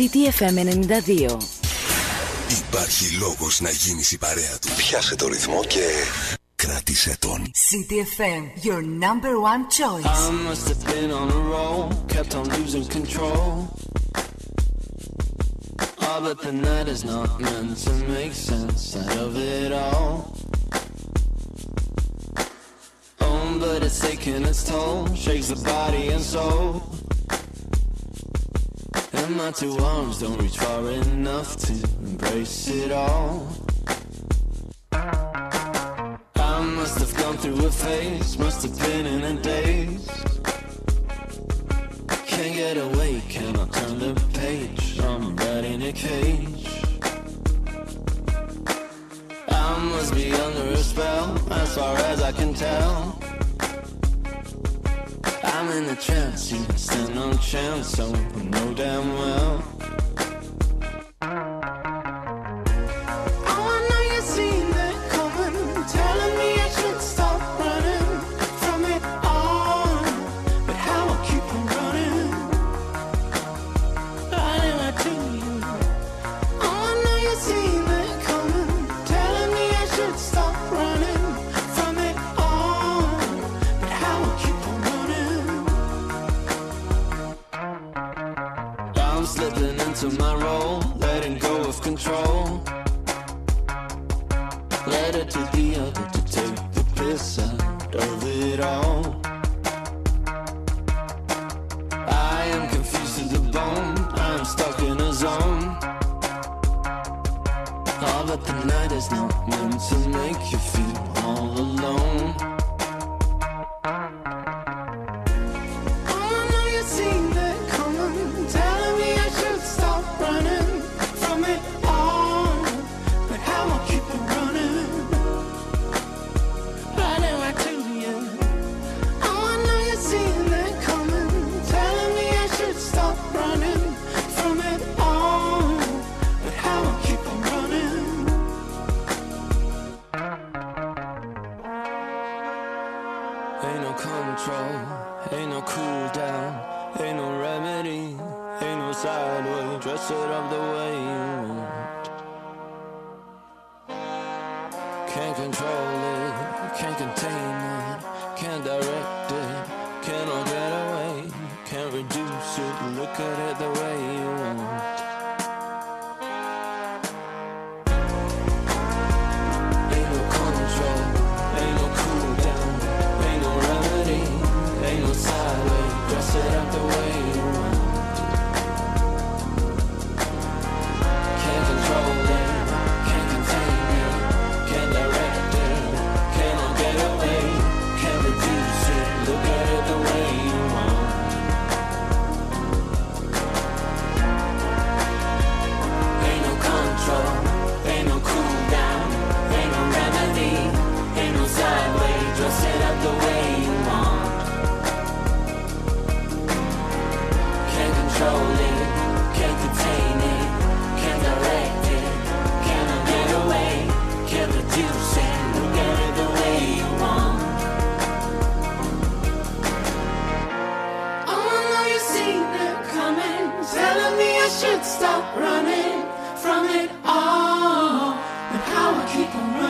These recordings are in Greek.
City FM 92. Υπάρχει λόγος να γίνεις η παρέα του. Πιάσε το ρυθμό και κράτησε τον. City FM, your number one choice. I must have been on a roll, kept on losing control. Oh, but the night is not meant to make sense out of it all. Oh, but it's taking its toll, shakes the body and soul. And my two arms don't reach far enough to embrace it all. I must have gone through a phase, must have been in a daze. Can't get away, cannot turn the page, I'm right in a cage. I must be under a spell, as far as I can tell. I'm in a trance, you stand no chance, so I know damn well.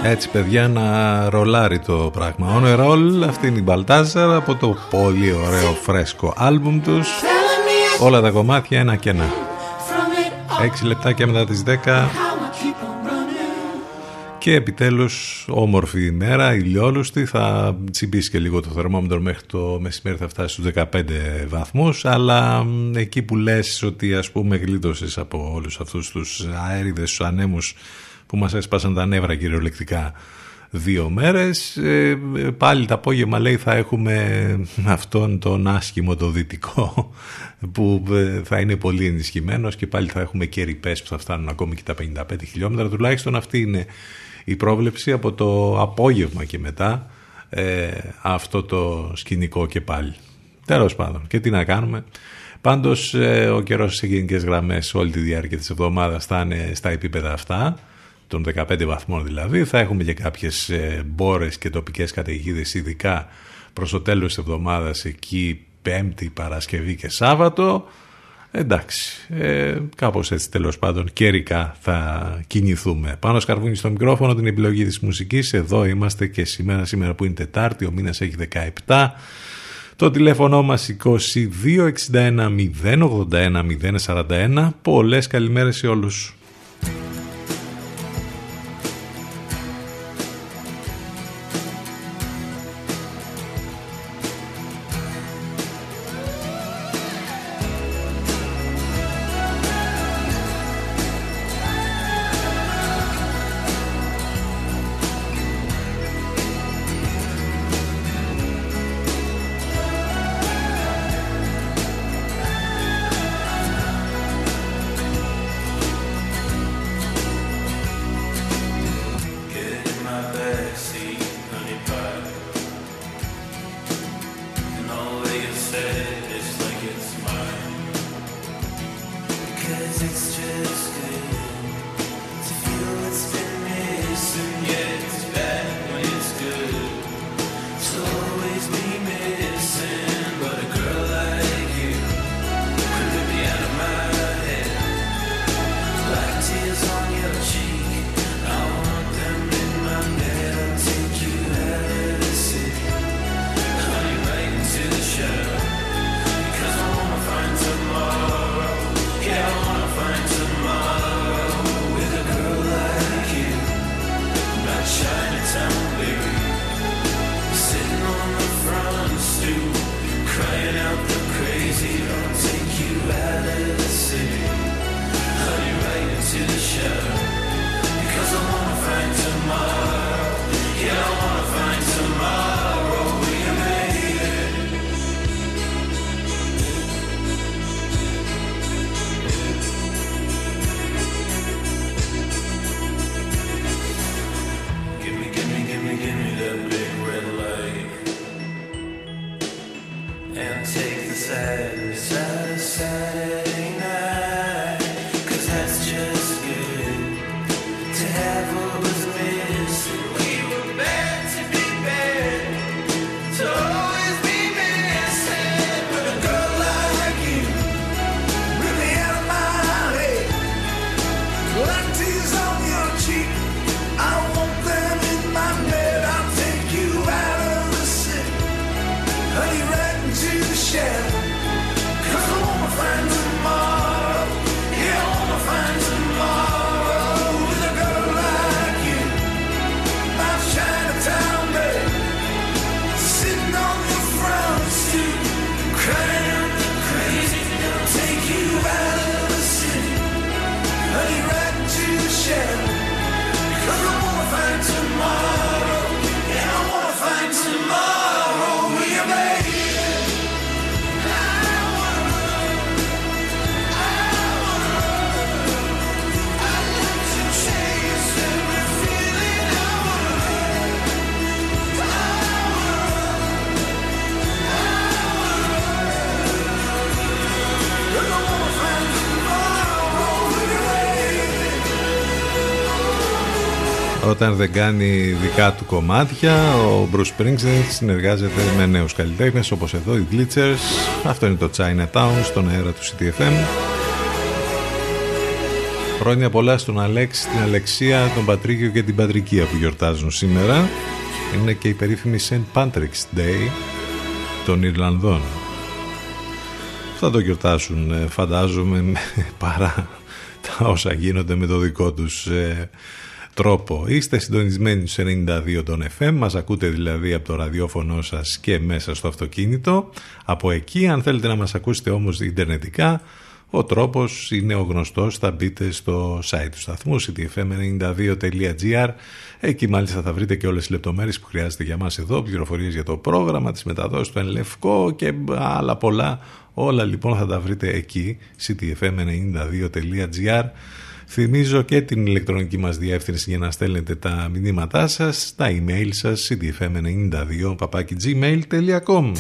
Έτσι παιδιά να ρολάρει το πράγμα. On a roll, αυτή είναι η Μπαλτάζαρα από το πολύ ωραίο φρέσκο άλμπουμ τους. Όλα τα κομμάτια ένα και ένα. 6 λεπτάκια μετά τις 10. Και επιτέλους όμορφη ημέρα, ηλιόλουστη. Θα τσιμπήσει και λίγο το θερμόμετρο, μέχρι το μεσημέρι θα φτάσει στους 15 βαθμούς. Αλλά εκεί που λες ότι ας πούμε γλίτωσες από όλους αυτούς τους αέριδες, τους ανέμους που μας έσπασαν τα νεύρα κυριολεκτικά 2 μέρες. Πάλι το απόγευμα λέει θα έχουμε αυτόν τον άσχημο το δυτικό που θα είναι πολύ ενισχυμένος και πάλι θα έχουμε και ρηπές που θα φτάνουν ακόμη και τα 55 χιλιόμετρα. Τουλάχιστον αυτή είναι η πρόβλεψη από το απόγευμα και μετά αυτό το σκηνικό και πάλι. Τέλος πάντων, και τι να κάνουμε. Πάντως ο καιρός σε γενικές γραμμές όλη τη διάρκεια της εβδομάδας θα είναι στα επίπεδα αυτά, των 15 βαθμών δηλαδή. Θα έχουμε και κάποιες μπόρες και τοπικές καταιγίδες, ειδικά προς το τέλος της εβδομάδας, εκεί Πέμπτη, Παρασκευή και Σάββατο. Εντάξει, κάπως έτσι τέλος πάντων καιρικά θα κινηθούμε. Πάνο Σκαρβούνη στο μικρόφωνο, την επιλογή της μουσικής. Εδώ είμαστε και σήμερα που είναι Τετάρτη, ο μήνας έχει 17. Το τηλέφωνο μας 2261 081 041. Πολλές καλημέρες σε όλους. Όταν δεν κάνει δικά του κομμάτια, ο Bruce Springsteen συνεργάζεται με νέους καλλιτέχνες όπως εδώ οι Glitchers. Αυτό είναι το Chinatown στον αέρα του City FM. Χρόνια πολλά στον Αλέξη, την Αλεξία, τον Πατρίκιο και την Πατρικία που γιορτάζουν σήμερα. Είναι και η περίφημη St. Patrick's Day των Ιρλανδών. Θα το γιορτάσουν φαντάζομαι παρά τα όσα γίνονται με το δικό τους τρόπο. Είστε συντονισμένοι στους 92 των FM, μας ακούτε δηλαδή από το ραδιόφωνο σας και μέσα στο αυτοκίνητο. Από εκεί, αν θέλετε να μας ακούσετε όμως ιντερνετικά, ο τρόπος είναι ο γνωστός, θα μπείτε στο site του σταθμού cityfm92.gr. Εκεί μάλιστα θα βρείτε και όλες τις λεπτομέρειες που χρειάζεται για μας εδώ, πληροφορίες για το πρόγραμμα, τις μεταδόσεις του Ελευκό και άλλα πολλά. Όλα λοιπόν θα τα βρείτε εκεί, cityfm92.gr. Θυμίζω και την ηλεκτρονική μας διεύθυνση για να στέλνετε τα μηνύματά σας, τα email σας, cityfm92@gmail.com.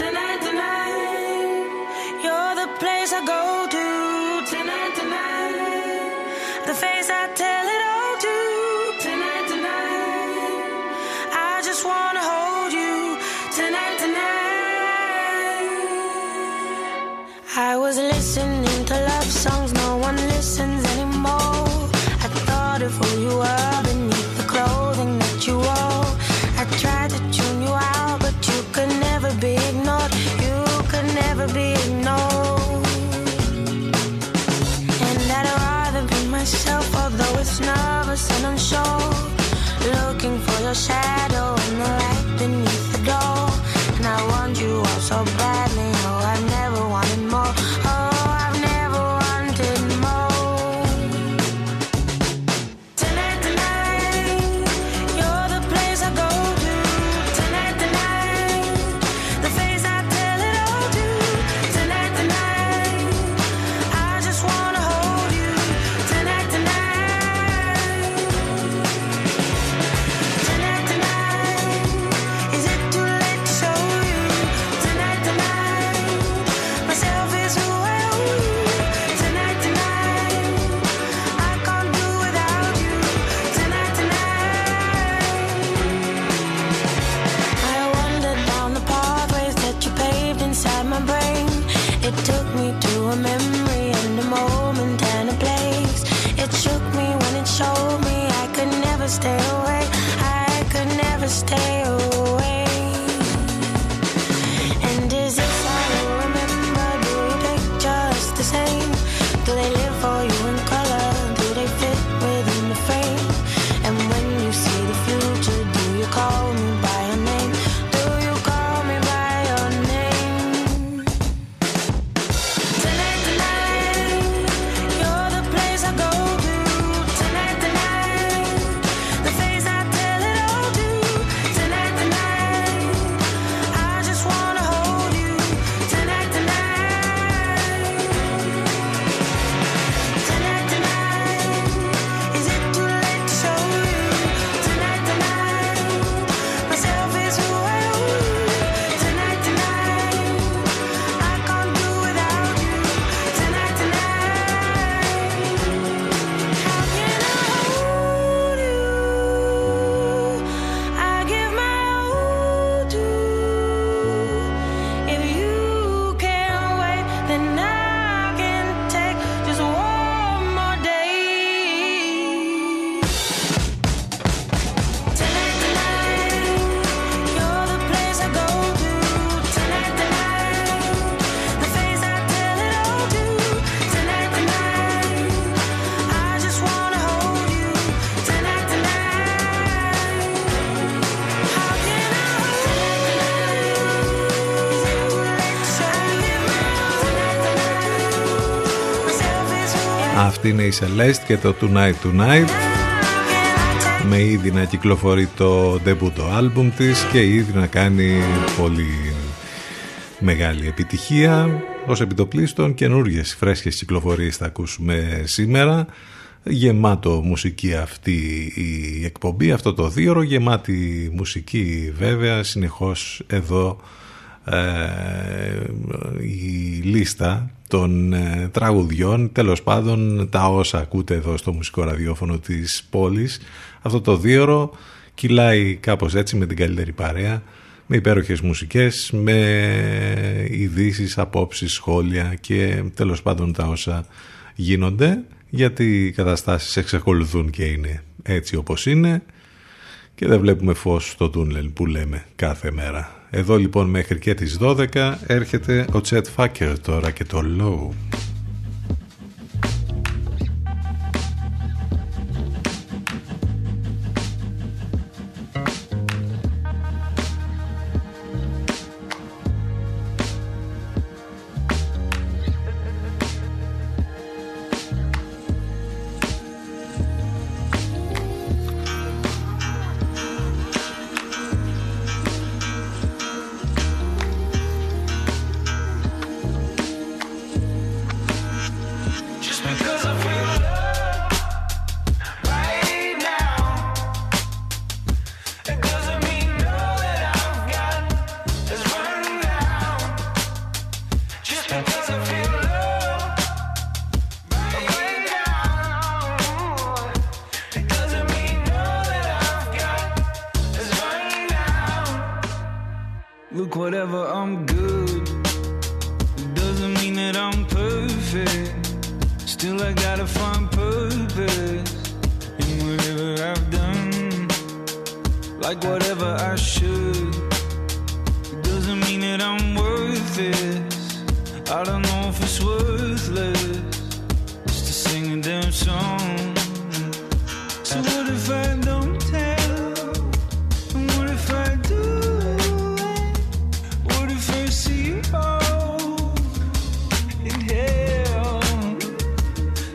I was listening to love songs no one listens anymore. I thought of who you were beneath the clothing that you wore. I tried to tune you out, but you could never be ignored. You could never be ignored. And I'd rather be myself, although it's nervous and unsure. Looking for your shadow in the light beneath the door. And I want you all so badly, oh I never wanted more. Είναι η Celeste και το Tonight Tonight, με ήδη να κυκλοφορεί το ντεμπούτο άλμπουμ της και ήδη να κάνει πολύ μεγάλη επιτυχία. Ως επιτοπλίστων καινούργιες φρέσκες κυκλοφορίες θα ακούσουμε σήμερα. Γεμάτο μουσική αυτή η εκπομπή, αυτό το δίωρο, γεμάτη μουσική βέβαια συνεχώς εδώ. Η λίστα των τραγουδιών, τέλος πάντων τα όσα ακούτε εδώ στο μουσικό ραδιόφωνο της πόλης, αυτό το δίωρο κυλάει κάπως έτσι με την καλύτερη παρέα, με υπέροχες μουσικές, με ειδήσεις, απόψεις, σχόλια και τέλος πάντων τα όσα γίνονται, γιατί οι καταστάσεις εξακολουθούν και είναι έτσι όπως είναι και δεν βλέπουμε φως στο τούνελ που λέμε κάθε μέρα. Εδώ λοιπόν μέχρι και τις 12 έρχεται ο Chet Faker τώρα και το Low. Whatever, I'm good, it doesn't mean that I'm perfect. Still I gotta find purpose in whatever I've done, like whatever I should. It doesn't mean that I'm worthless. I don't know if it's worthless just to sing a damn song. So what if I don't tell? And what if I do? What if I see you all in hell?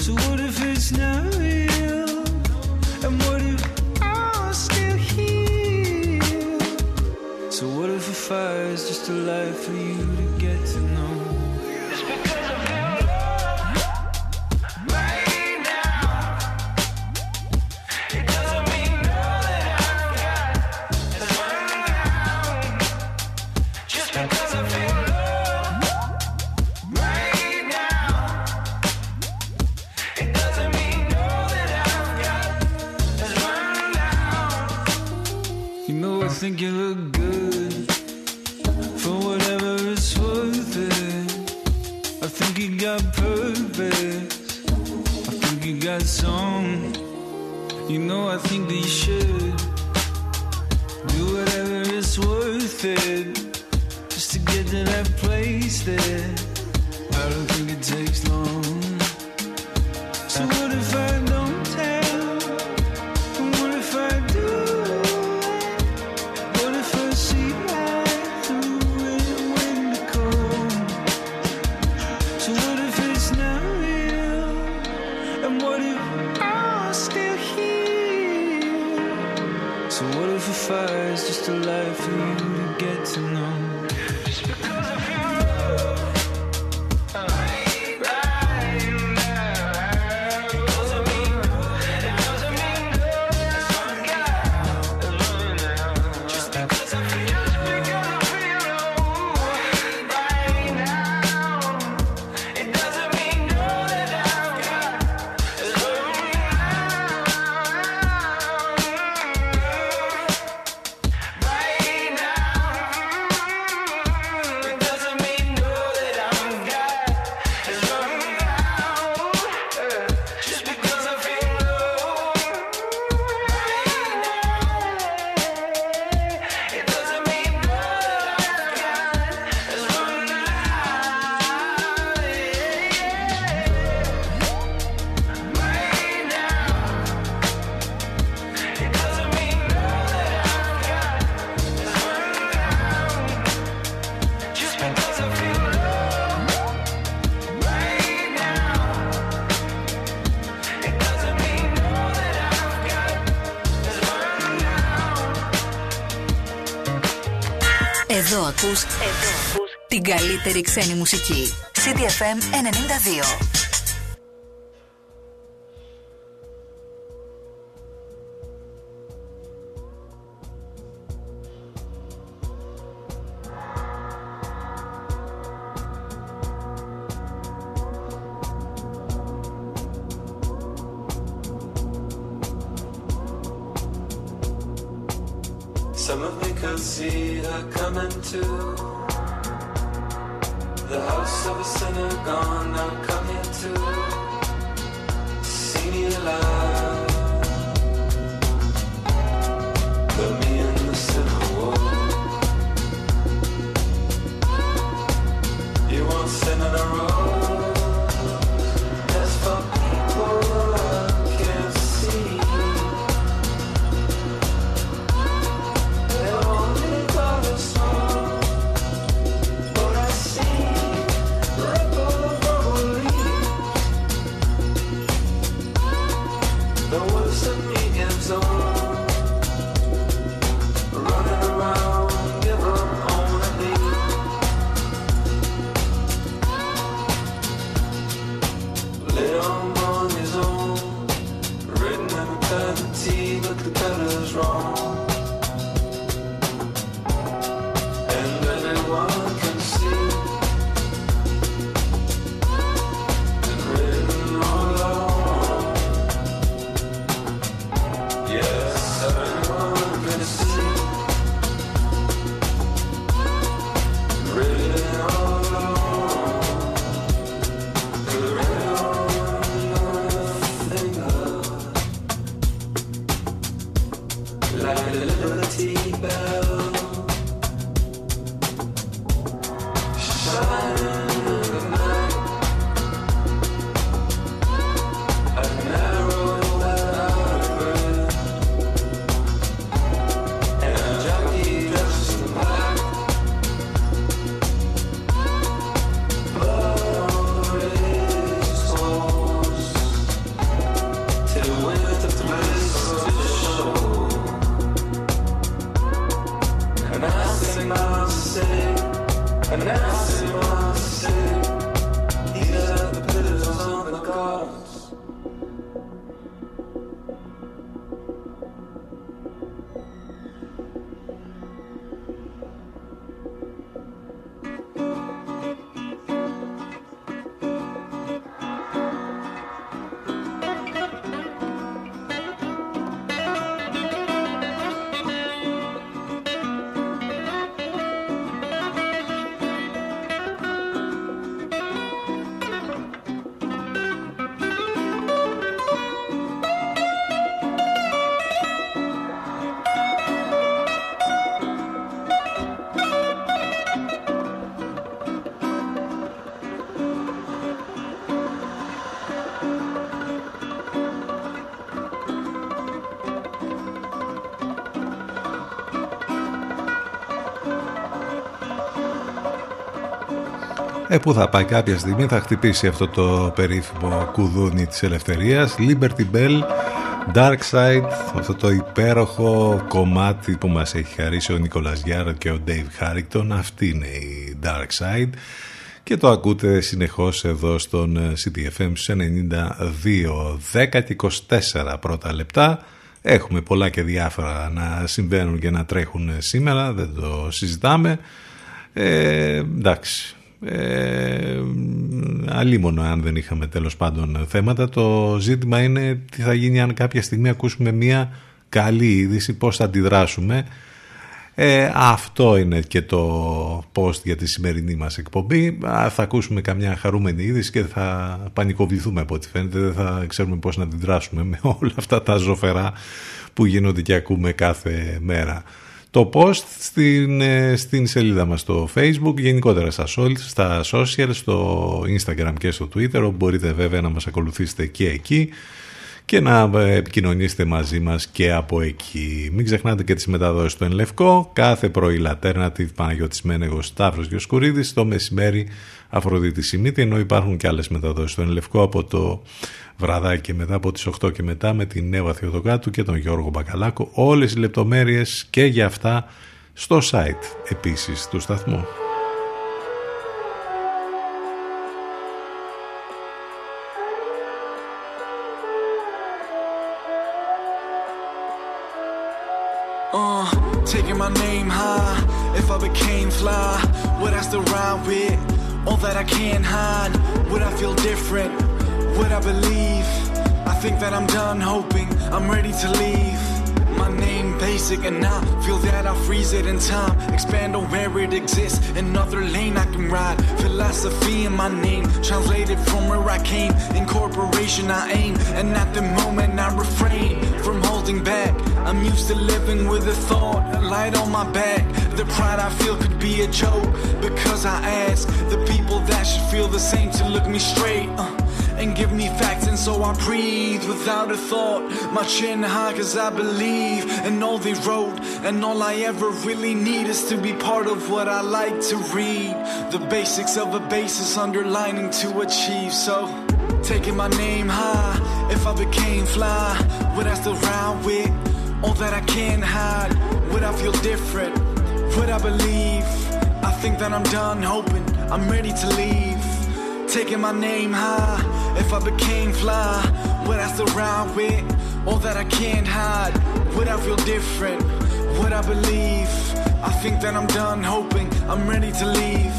So what if it's not real? And what if I'm still here? So what if a fire is just a light for you to get to know? Think you look good for whatever it's worth it. I think you got purpose. I think you got song. You know I think that you should do whatever it's worth it just to get to that place there. I don't think it takes long. So what if I don't tell? And what if I do? It's just a life for you to get to know. Just because of your love, right now. It doesn't mean that I'm gone. Just because of your love, right now. It doesn't mean that I'm gone. Εδώ ακούς την καλύτερη ξένη μουσική. City FM 92. Πού θα πάει κάποια στιγμή, θα χτυπήσει αυτό το περίφημο κουδούνι της ελευθερίας. Liberty Bell, Dark Side, αυτό το υπέροχο κομμάτι που μας έχει χαρίσει ο Νικολάς Γιάρα και ο Dave Harington. Αυτή είναι η Dark Side και το ακούτε συνεχώς εδώ στον City FM 92, 10 και 24 πρώτα λεπτά. Έχουμε πολλά και διάφορα να συμβαίνουν και να τρέχουν σήμερα, δεν το συζητάμε. Εντάξει. Αλίμονο αν δεν είχαμε τέλος πάντων θέματα. Το ζήτημα είναι τι θα γίνει αν κάποια στιγμή ακούσουμε μια καλή είδηση, πώς θα αντιδράσουμε. Αυτό είναι και το post για τη σημερινή μας εκπομπή. Θα ακούσουμε καμιά χαρούμενη είδηση και θα πανικοβληθούμε από ό,τι φαίνεται. Δεν θα ξέρουμε πώς να αντιδράσουμε με όλα αυτά τα ζωφερά που γίνονται και ακούμε κάθε μέρα. Το post στην σελίδα μας στο Facebook, γενικότερα στα social, στο Instagram και στο Twitter. Μπορείτε βέβαια να μας ακολουθήσετε και εκεί και να επικοινωνήσετε μαζί μας και από εκεί. Μην ξεχνάτε και τις μεταδόσεις στο Ελευκό. Κάθε πρωί Alternative, Παναγιώτης Μένεγος, Σταύρος Γιοσκουρίδης. Το μεσημέρι Αφροδίτη Σημίτη, ενώ υπάρχουν και άλλες μεταδόσεις στο Ελευκό από το βραδάκι και μετά, από τις 8 και μετά, με την Νέβα Θεοδοκάτου και τον Γιώργο Μπακαλάκο. Όλες οι λεπτομέρειες και για αυτά στο site επίσης του σταθμού. Taking my name high, if I became fly, would I still ride with all that I can't hide? Would I feel different? Would I believe? I think that I'm done hoping, I'm ready to leave. My name basic and I feel that I'll freeze it in time, expand on where it exists, another lane I can ride. Philosophy in my name, translated from where I came, incorporation I aim, and at the moment I refrain from holding back. I'm used to living with a thought, a light on my back. The pride I feel could be a joke, because I ask the people that should feel the same to look me straight and give me facts. And so I breathe without a thought, my chin high cause I believe in all they wrote, and all I ever really need is to be part of what I like to read. The basics of a basis underlining to achieve. So taking my name high, if I became fly, would I still ride with all that I can't hide? Would I feel different? Would I believe? I think that I'm done hoping, I'm ready to leave. Taking my name high, if I became fly, would I still ride with all that I can't hide? Would I feel different? Would I believe? I think that I'm done hoping, I'm ready to leave.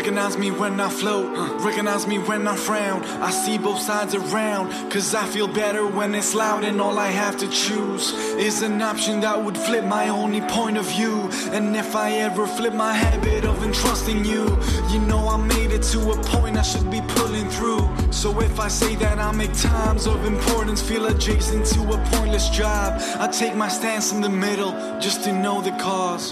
Recognize me when I float, recognize me when I frown. I see both sides around, cause I feel better when it's loud. And all I have to choose is an option that would flip my only point of view. And if I ever flip my habit of entrusting you, you know I made it to a point I should be pulling through. So if I say that I make times of importance feel adjacent to a pointless job, I take my stance in the middle just to know the cause.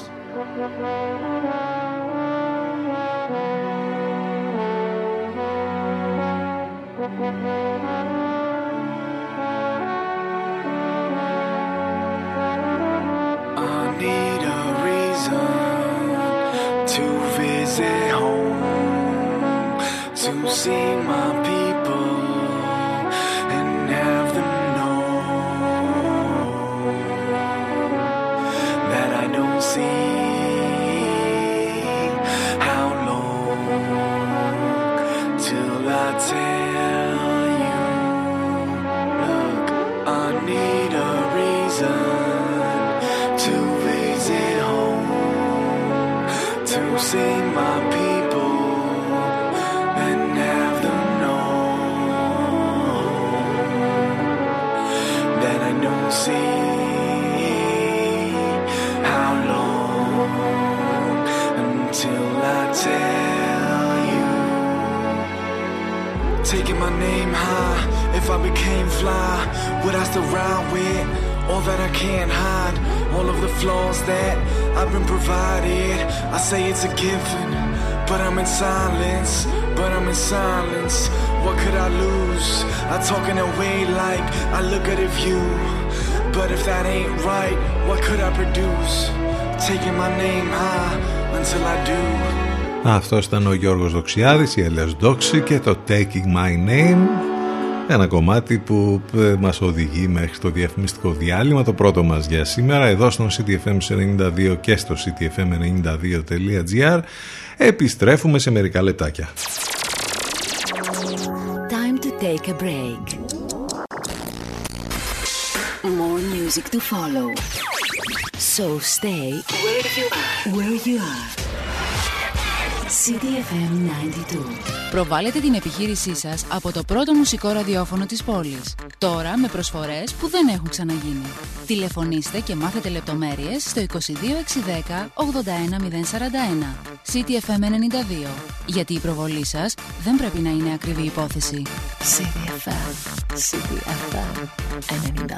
I need a reason to visit home, to see my people and have them know that I don't see how long till I take. Need a reason to visit home, to see my people and have them know that I don't see how long until I tell you. Taking my name high, if I became fly, would I still ride with all that I can't hide? All of the flaws that I've been provided, I say it's a given, but I'm in silence, but I'm in silence. What could I lose? I talk in a way like I look at a view, but if that ain't right, what could I produce? Taking my name high until I do. Αυτό ήταν ο Γιώργος Δοξιάδης, η Έλεος Δόξη και το Taking My Name. Ένα κομμάτι που μας οδηγεί μέχρι το διαφημιστικό διάλειμμα, το πρώτο μας για σήμερα, εδώ στο City FM 92 και στο cityfm92.gr. Επιστρέφουμε σε μερικά λεπτάκια. Time to take a break. More music to follow. So stay where you are. City FM 92. Προβάλλετε την επιχείρησή σας από το πρώτο μουσικό ραδιόφωνο της πόλης. Τώρα με προσφορές που δεν έχουν ξαναγίνει. Τηλεφωνήστε και μάθετε λεπτομέρειες στο 22 610 81041. City FM 92. Γιατί η προβολή σας δεν πρέπει να είναι ακριβή υπόθεση. City FM. City FM 92.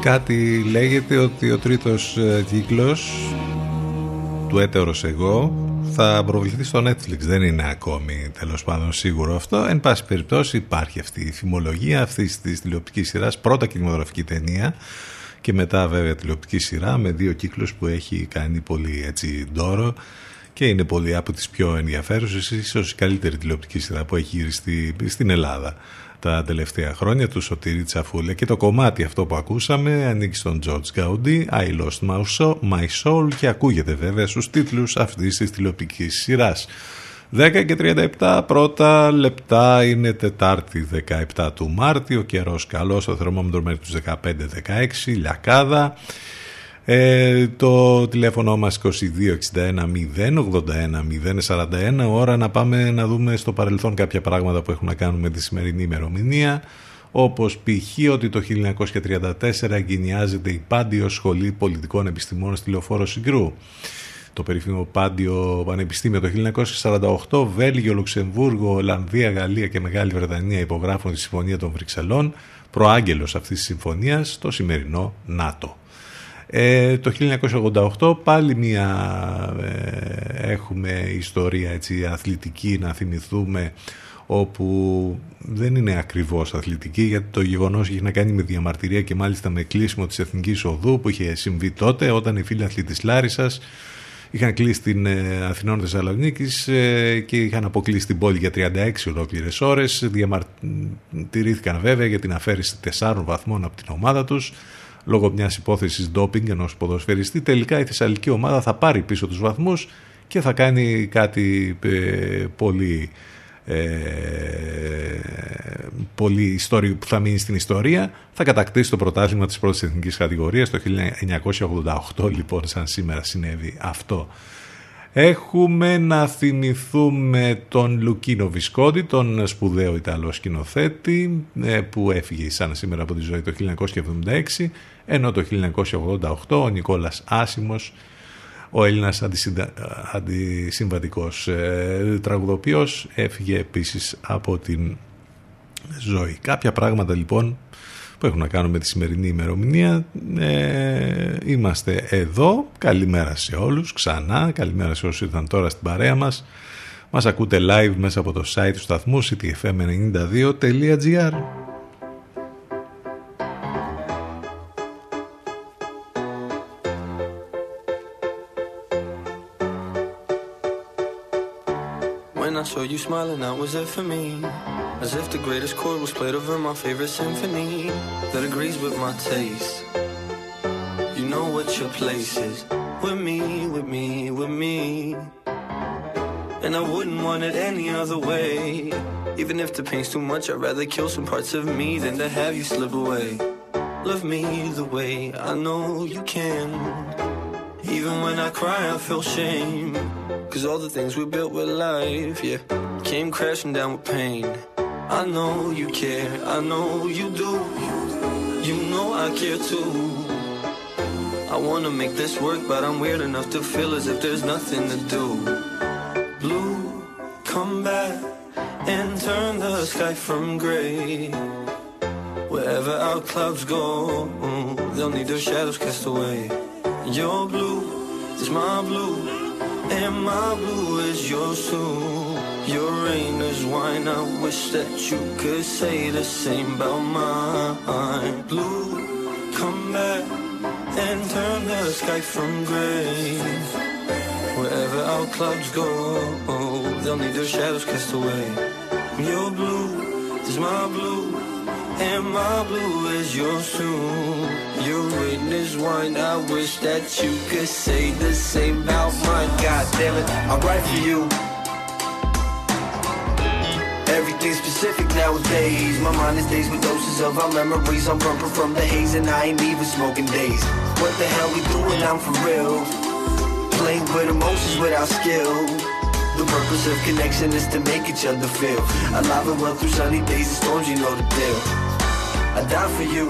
Κάτι λέγεται ότι ο τρίτος κύκλος του Έτερος Εγώ θα προβληθεί στο Netflix. Δεν είναι ακόμη τέλος πάντων σίγουρο αυτό. Εν πάση περιπτώσει υπάρχει αυτή η φημολογία αυτής της τηλεοπτικής σειράς. Πρώτα κινηματογραφική ταινία και μετά βέβαια τηλεοπτική σειρά με δύο κύκλους που έχει κάνει πολύ έτσι ντόρο και είναι πολύ από τις πιο ενδιαφέρουσες, ίσως η καλύτερη τηλεοπτική σειρά που έχει γυριστεί στην Ελλάδα τα τελευταία χρόνια, του Σωτήρη Τσαφούλα. Και το κομμάτι αυτό που ακούσαμε ανήκει στον Τζορτζ Γκαουδί, I Lost My Soul, και ακούγεται βέβαια στους τίτλους αυτής της τηλεοπτικής σειράς. 10 και 37 πρώτα λεπτά, είναι Τετάρτη 17 του Μάρτη, ο καιρός καλός, το θερμόμετρο μέχρι τους 15-16, λιακάδα. Το τηλέφωνο μας 2261 081 041. Ώρα να πάμε να δούμε στο παρελθόν κάποια πράγματα που έχουν να κάνουν με τη σημερινή ημερομηνία, όπως π.χ. ότι το 1934 εγκαινιάζεται η Πάντιο Σχολή Πολιτικών Επιστημών στη Λεωφόρο Συγκρού. το περίφημο Πάντιο Πανεπιστήμιο. Το 1948 Βέλγιο, Λουξεμβούργο, Ολλανδία, Γαλλία και Μεγάλη Βρετανία υπογράφουν τη Συμφωνία των Βρυξελών, προάγγελος αυτής της συμφωνίας το σημερινό ΝΑΤΟ. Το 1988 πάλι μια έχουμε ιστορία έτσι, αθλητική να θυμηθούμε, όπου δεν είναι ακριβώς αθλητική, γιατί το γεγονός είχε να κάνει με διαμαρτυρία και μάλιστα με κλείσιμο της Εθνικής Οδού που είχε συμβεί τότε, όταν οι φίλοι αθλητής Λάρισσας είχαν κλείσει την Αθηνών Θεσσαλονίκης και είχαν αποκλείσει την πόλη για 36 ολόκληρες ώρες. Διαμαρτυρήθηκαν βέβαια για την αφαίρεση 4 βαθμών από την ομάδα τους λόγω μιας υπόθεσης ντόπινγκ ενός ποδοσφαιριστή. Τελικά η θεσσαλική ομάδα θα πάρει πίσω τους βαθμούς και θα κάνει κάτι πολύ ιστορικό που θα μείνει στην ιστορία. Θα κατακτήσει το πρωτάθλημα της πρώτης εθνικής κατηγορίας. Το 1988 λοιπόν σαν σήμερα συνέβη αυτό. Έχουμε να θυμηθούμε τον Λουκίνο Βισκόντι, τον σπουδαίο Ιταλό σκηνοθέτη που έφυγε σαν σήμερα από τη ζωή το 1976, ενώ το 1988 ο Νικόλας Άσιμος, ο Έλληνας αντισυμβατικός τραγουδοποιός, έφυγε επίσης από την ζωή. Κάποια πράγματα λοιπόν που έχουν να κάνουν με τη σημερινή ημερομηνία. Είμαστε εδώ. Καλημέρα σε όλους ξανά. Καλημέρα σε όσους ήρθαν τώρα στην παρέα μας. Μας ακούτε live μέσα από το site του σταθμού cityfm92.gr. I saw you smiling, that was it for me. As if the greatest chord was played over my favorite symphony that agrees with my taste. You know what your place is with me, with me, with me. And I wouldn't want it any other way. Even if the pain's too much, I'd rather kill some parts of me than to have you slip away. Love me the way I know you can. Even when I cry, I feel shame. Cause all the things we built with life, yeah, came crashing down with pain. I know you care, I know you do. You know I care too. I wanna make this work, but I'm weird enough to feel as if there's nothing to do. Blue, come back and turn the sky from gray. Wherever our clouds go, they'll need their shadows cast away. Your blue is my blue, and my blue is yours too. Your rain is wine, I wish that you could say the same about mine. Blue, come back and turn the sky from grey. Wherever our clouds go, they'll need their shadows cast away. Your blue is my blue, and my blue is yours too. Your rain is wine, I wish that you could say the same about mine. God damn it, I'll write for you. Everything's specific nowadays. My mind is dazed with doses of our memories. I'm pumping from the haze and I ain't even smoking days. What the hell we doing, I'm for real. Playing with emotions without skill. The purpose of connection is to make each other feel alive and well through sunny days and storms, you know the deal. I die for you.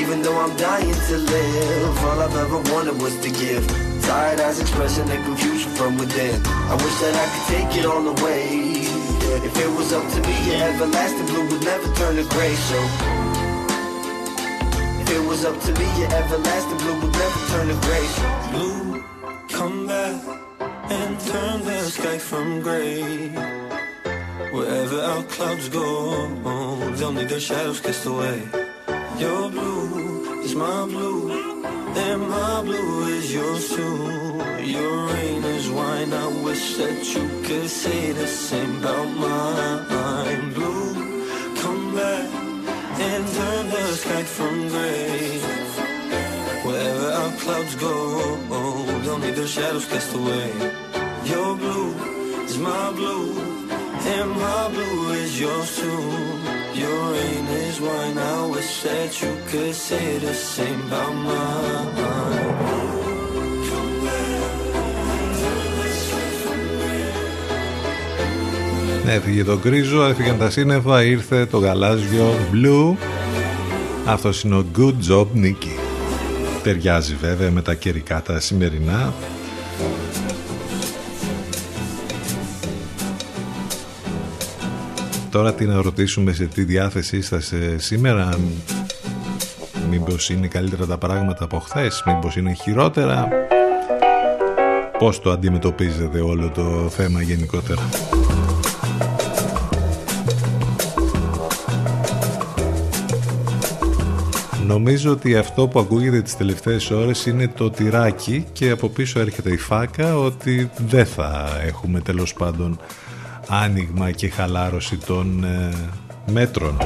Even though I'm dying to live, all I've ever wanted was to give. Tired eyes expressing the confusion from within. I wish that I could take it all away. If it was up to me, your everlasting blue would never turn to gray, so. If it was up to me, your everlasting blue would never turn to gray, so. Blue, come back and turn the sky from grey. Wherever our clouds go, they'll need their shadows cast away. Your blue is my blue, and my blue is yours too. Your rain is wine, I wish that you could say the same about mine. Blue, come back and turn the sky from grey. Wherever our clouds go, don't need their shadows cast away. Your blue is my blue, and my blue is yours too. Your rain is wine, I wish that you could say the same about mine. Έφυγε το γκρίζο, έφυγαν τα σύννεφα, ήρθε το γαλάζιο blue. Αυτός είναι ο Good Job Nicky. Ταιριάζει βέβαια με τα καιρικά τα σημερινά. Τώρα τι να ρωτήσουμε, σε τι διάθεση είσαστε σήμερα, μήπως είναι καλύτερα τα πράγματα από χθες, μήπως είναι χειρότερα, πώς το αντιμετωπίζετε όλο το θέμα γενικότερα. Νομίζω ότι αυτό που ακούγεται τις τελευταίες ώρες είναι το τυράκι και από πίσω έρχεται η φάκα ότι δεν θα έχουμε τέλος πάντων άνοιγμα και χαλάρωση των μέτρων.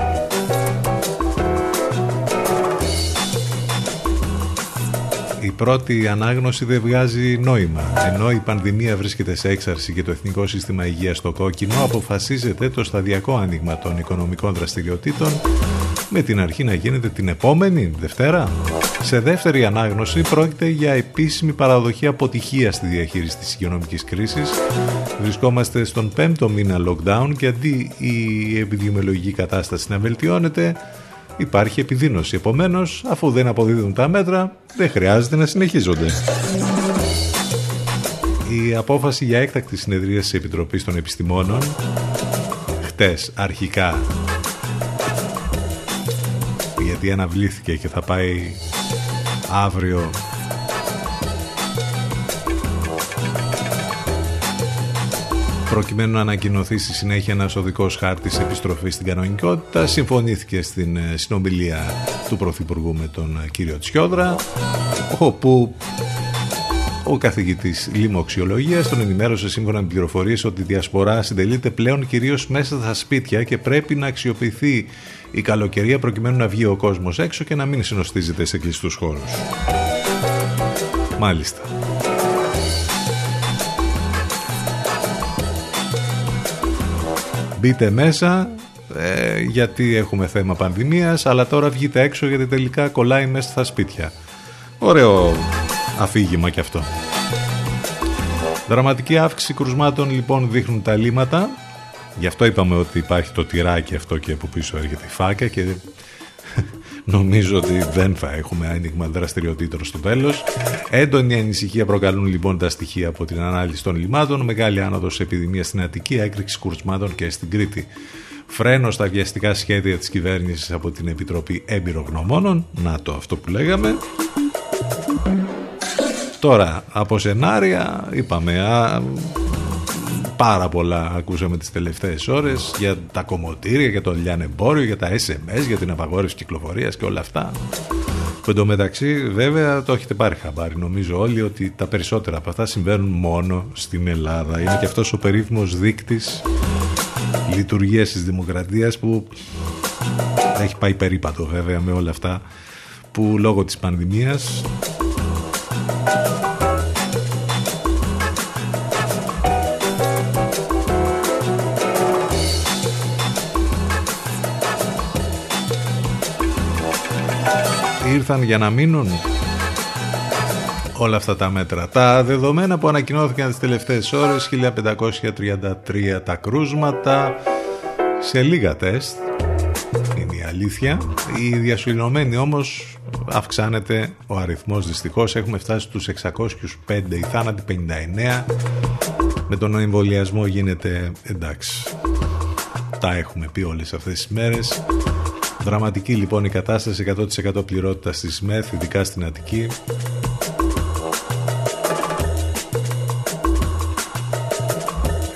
Η πρώτη ανάγνωση δεν βγάζει νόημα. Ενώ η πανδημία βρίσκεται σε έξαρση και το Εθνικό Σύστημα Υγείας στο κόκκινο, αποφασίζεται το σταδιακό άνοιγμα των οικονομικών δραστηριοτήτων, με την αρχή να γίνεται την επόμενη Δευτέρα. Σε δεύτερη ανάγνωση πρόκειται για επίσημη παραδοχή αποτυχία στη διαχείριση της οικονομικής κρίσης. Βρισκόμαστε στον 5ο μήνα lockdown και αντί η επιδημιολογική κατάσταση να βελτιώνεται, υπάρχει επιδείνωση. Επομένως, αφού δεν αποδίδουν τα μέτρα, δεν χρειάζεται να συνεχίζονται. Η απόφαση για έκτακτη συνεδρία της Επιτροπής των Επιστημόνων, χτες αρχικά, γιατί αναβλήθηκε και θα πάει αύριο, προκειμένου να ανακοινωθεί στη συνέχεια ένας οδικός χάρτης επιστροφής στην κανονικότητα, συμφωνήθηκε στην συνομιλία του Πρωθυπουργού με τον κύριο Τσιόδρα, όπου ο καθηγητής λοιμοξιολογίας τον ενημέρωσε σύμφωνα με πληροφορίες ότι η διασπορά συντελείται πλέον κυρίως μέσα στα σπίτια και πρέπει να αξιοποιηθεί η καλοκαιρία προκειμένου να βγει ο κόσμος έξω και να μην συνοστίζεται σε κλειστούς χώρους. Μάλιστα. Μπείτε μέσα γιατί έχουμε θέμα πανδημίας, αλλά τώρα βγείτε έξω γιατί τελικά κολλάει μέσα στα σπίτια. Ωραίο αφήγημα κι αυτό. Δραματική αύξηση κρουσμάτων λοιπόν δείχνουν τα λίμματα. Γι' αυτό είπαμε ότι υπάρχει το τυράκι αυτό και από πίσω έρχεται η φάκα και νομίζω ότι δεν θα έχουμε άνοιγμα δραστηριοτήτων στο τέλος. Έντονη ανησυχία προκαλούν λοιπόν τα στοιχεία από την ανάλυση των λιμάτων. Μεγάλη άνοδος επιδημίας στην Αττική, έκρηξη κρουσμάτων και στην Κρήτη. Φρένο στα βιαστικά σχέδια της κυβέρνησης από την Επιτροπή Εμπειρογνωμόνων. Να το αυτό που λέγαμε. Τώρα, από σενάρια είπαμε πάρα πολλά ακούσαμε τις τελευταίες ώρες για τα κομμωτήρια, για το λιανεμπόριο, για τα SMS, για την απαγόρευση κυκλοφορίας και όλα αυτά. Εν τω μεταξύ βέβαια το έχετε πάρει χαμπάρι νομίζω όλοι ότι τα περισσότερα από αυτά συμβαίνουν μόνο στην Ελλάδα. Είναι και αυτός ο περίφημος δείκτης λειτουργίας της δημοκρατίας που έχει πάει περίπατο βέβαια με όλα αυτά που λόγω της πανδημίας ήρθαν για να μείνουν όλα αυτά τα μέτρα. Τα δεδομένα που ανακοινώθηκαν τις τελευταίες ώρες, 1533 τα κρούσματα σε λίγα τεστ, είναι η αλήθεια. Οι διασωληνωμένοι όμως αυξάνεται ο αριθμός δυστυχώς. Έχουμε φτάσει στους 605, οι θάνατοι 59. Με τον εμβολιασμό γίνεται εντάξει. Τα έχουμε πει όλες αυτές τις μέρες. Δραματική λοιπόν η κατάσταση, 100% πληρότητα στις ΜΕΘ, ειδικά στην Αττική.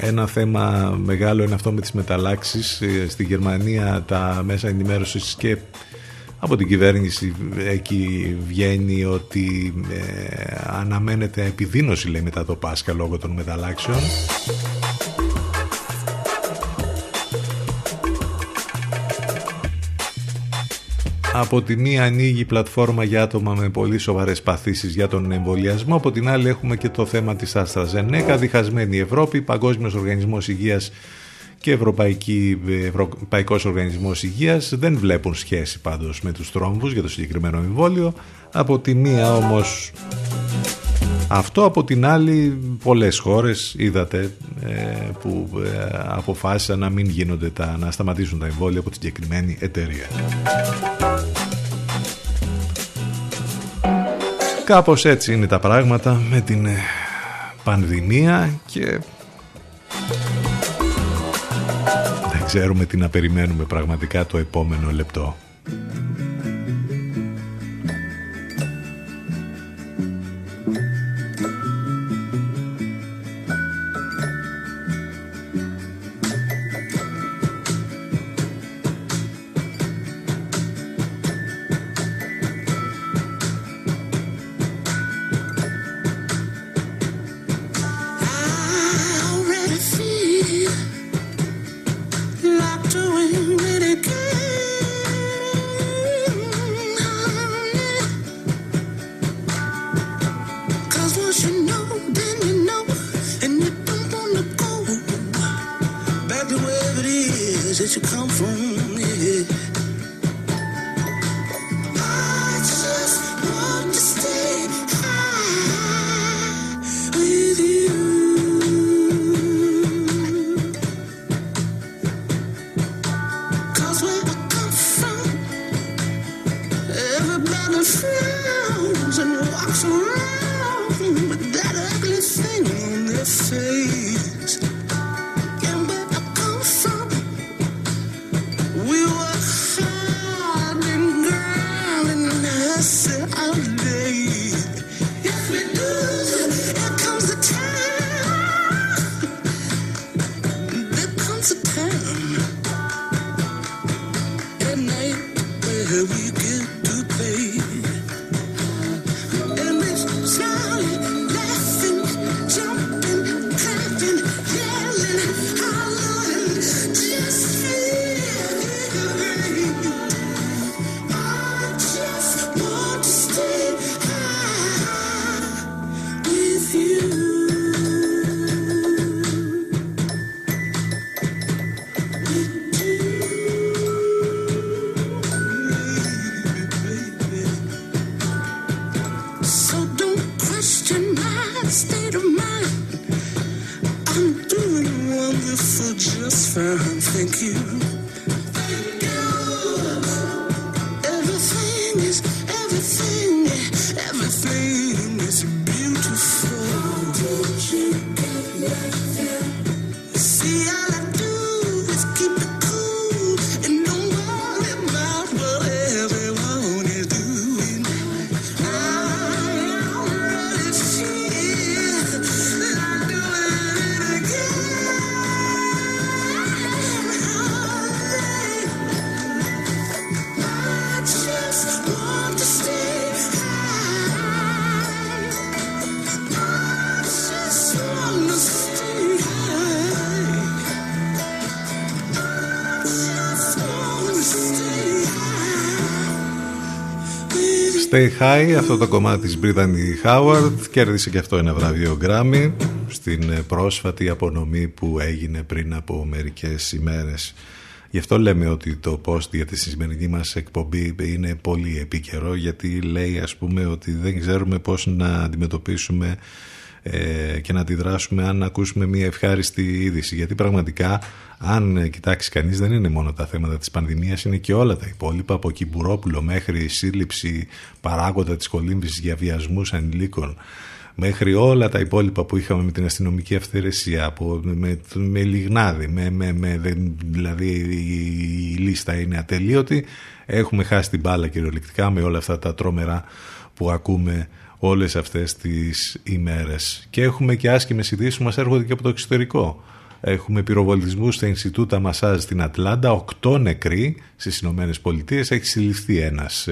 Ένα θέμα μεγάλο είναι αυτό με τις μεταλλάξεις. Στη Γερμανία τα μέσα ενημέρωσης και από την κυβέρνηση εκεί βγαίνει ότι αναμένεται επιδείνωση λέει μετά το Πάσχα λόγω των μεταλλάξεων. Από τη μία ανοίγει η πλατφόρμα για άτομα με πολύ σοβαρές παθήσεις για τον εμβολιασμό. Από την άλλη έχουμε και το θέμα της AstraZeneca, διχασμένη Ευρώπη, Παγκόσμιος Οργανισμός Υγείας και Ευρωπαϊκός Οργανισμός Υγείας δεν βλέπουν σχέση πάντως με τους θρόμβους για το συγκεκριμένο εμβόλιο. Από τη μία όμως αυτό, από την άλλη πολλές χώρες είδατε που αποφάσισαν να μην γίνονται να σταματήσουν τα εμβόλια από τη συγκεκριμένη εταιρεία. Κάπως έτσι είναι τα πράγματα με την πανδημία και δεν ξέρουμε τι να περιμένουμε πραγματικά το επόμενο λεπτό. Stay High, αυτό το κομμάτι της Brittany Howard κέρδισε και αυτό ένα βραβείο Grammy στην πρόσφατη απονομή που έγινε πριν από μερικές ημέρες. Γι' αυτό λέμε ότι το post για τη σημερινή μας εκπομπή είναι πολύ επίκαιρο, γιατί λέει ας πούμε ότι δεν ξέρουμε πώς να αντιμετωπίσουμε και να αντιδράσουμε αν ακούσουμε μια ευχάριστη είδηση, γιατί πραγματικά αν κοιτάξει κανείς δεν είναι μόνο τα θέματα της πανδημίας, είναι και όλα τα υπόλοιπα, από Κυμπουρόπουλο μέχρι σύλληψη παράγοντα της κολύμβησης για βιασμούς ανηλίκων, μέχρι όλα τα υπόλοιπα που είχαμε με την αστυνομική αυθαιρεσία, με λιγνάδι, δηλαδή η λίστα είναι ατελείωτη. Έχουμε χάσει την μπάλα κυριολεκτικά με όλα αυτά τα τρόμερα που ακούμε όλες αυτές τις ημέρες. Και έχουμε και άσχημες ειδήσεις που μας έρχονται και από το εξωτερικό. Έχουμε πυροβολισμούς στα Ινστιτούτα Μασάζ στην Ατλάντα, 8 νεκροί στις Ηνωμένες Πολιτείες. Έχει συλληφθεί ένας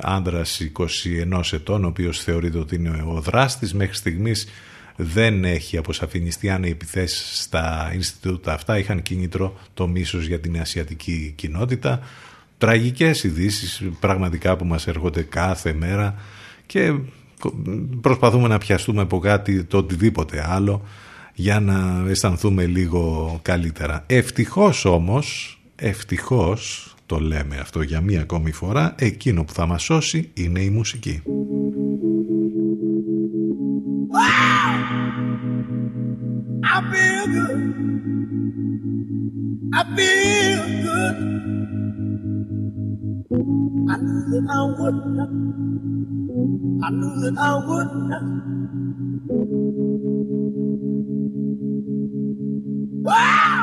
άνδρας 21 ετών, ο οποίος θεωρείται ότι είναι ο δράστης. Μέχρι στιγμής δεν έχει αποσαφινιστεί αν οι επιθέσεις στα Ινστιτούτα αυτά είχαν κίνητρο το μίσος για την ασιατική κοινότητα. Τραγικές ειδήσεις πραγματικά που μας έρχονται κάθε μέρα και προσπαθούμε να πιαστούμε από κάτι το οτιδήποτε άλλο για να αισθανθούμε λίγο καλύτερα. Ευτυχώς όμως, ευτυχώς το λέμε αυτό για μία ακόμη φορά, εκείνο που θα μας σώσει είναι η μουσική. I feel good. I feel good. I feel I would not. I knew that I would not. Wow!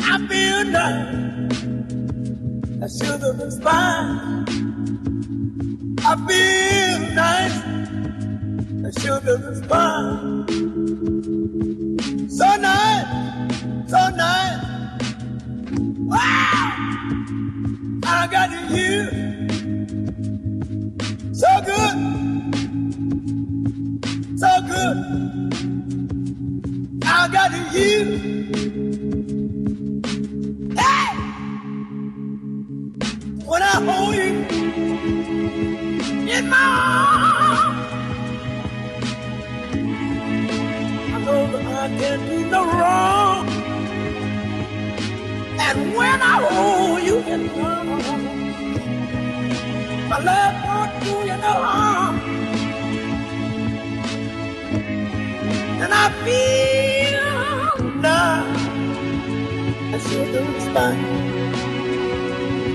I feel nothing. I should have been fine. I feel nice. I should have been fine. So nice, so nice. Wow! I got you so good, so good. I got you. Hey, when I hold you in my arms, I know that I can't do no wrong. And when I hold you in my arms, my love won't do you no harm. And I feel nothing. I should do it's fine.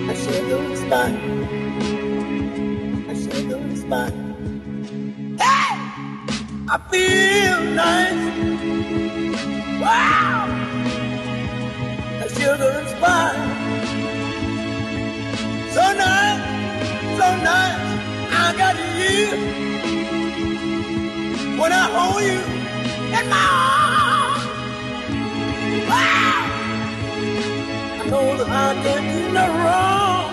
I should do it's fine. I should do it's fine. Hey! I feel nice. Wow! Sugar and spice, so nice, I got you. When I hold you in my arms, wow, I know that I can't do no wrong.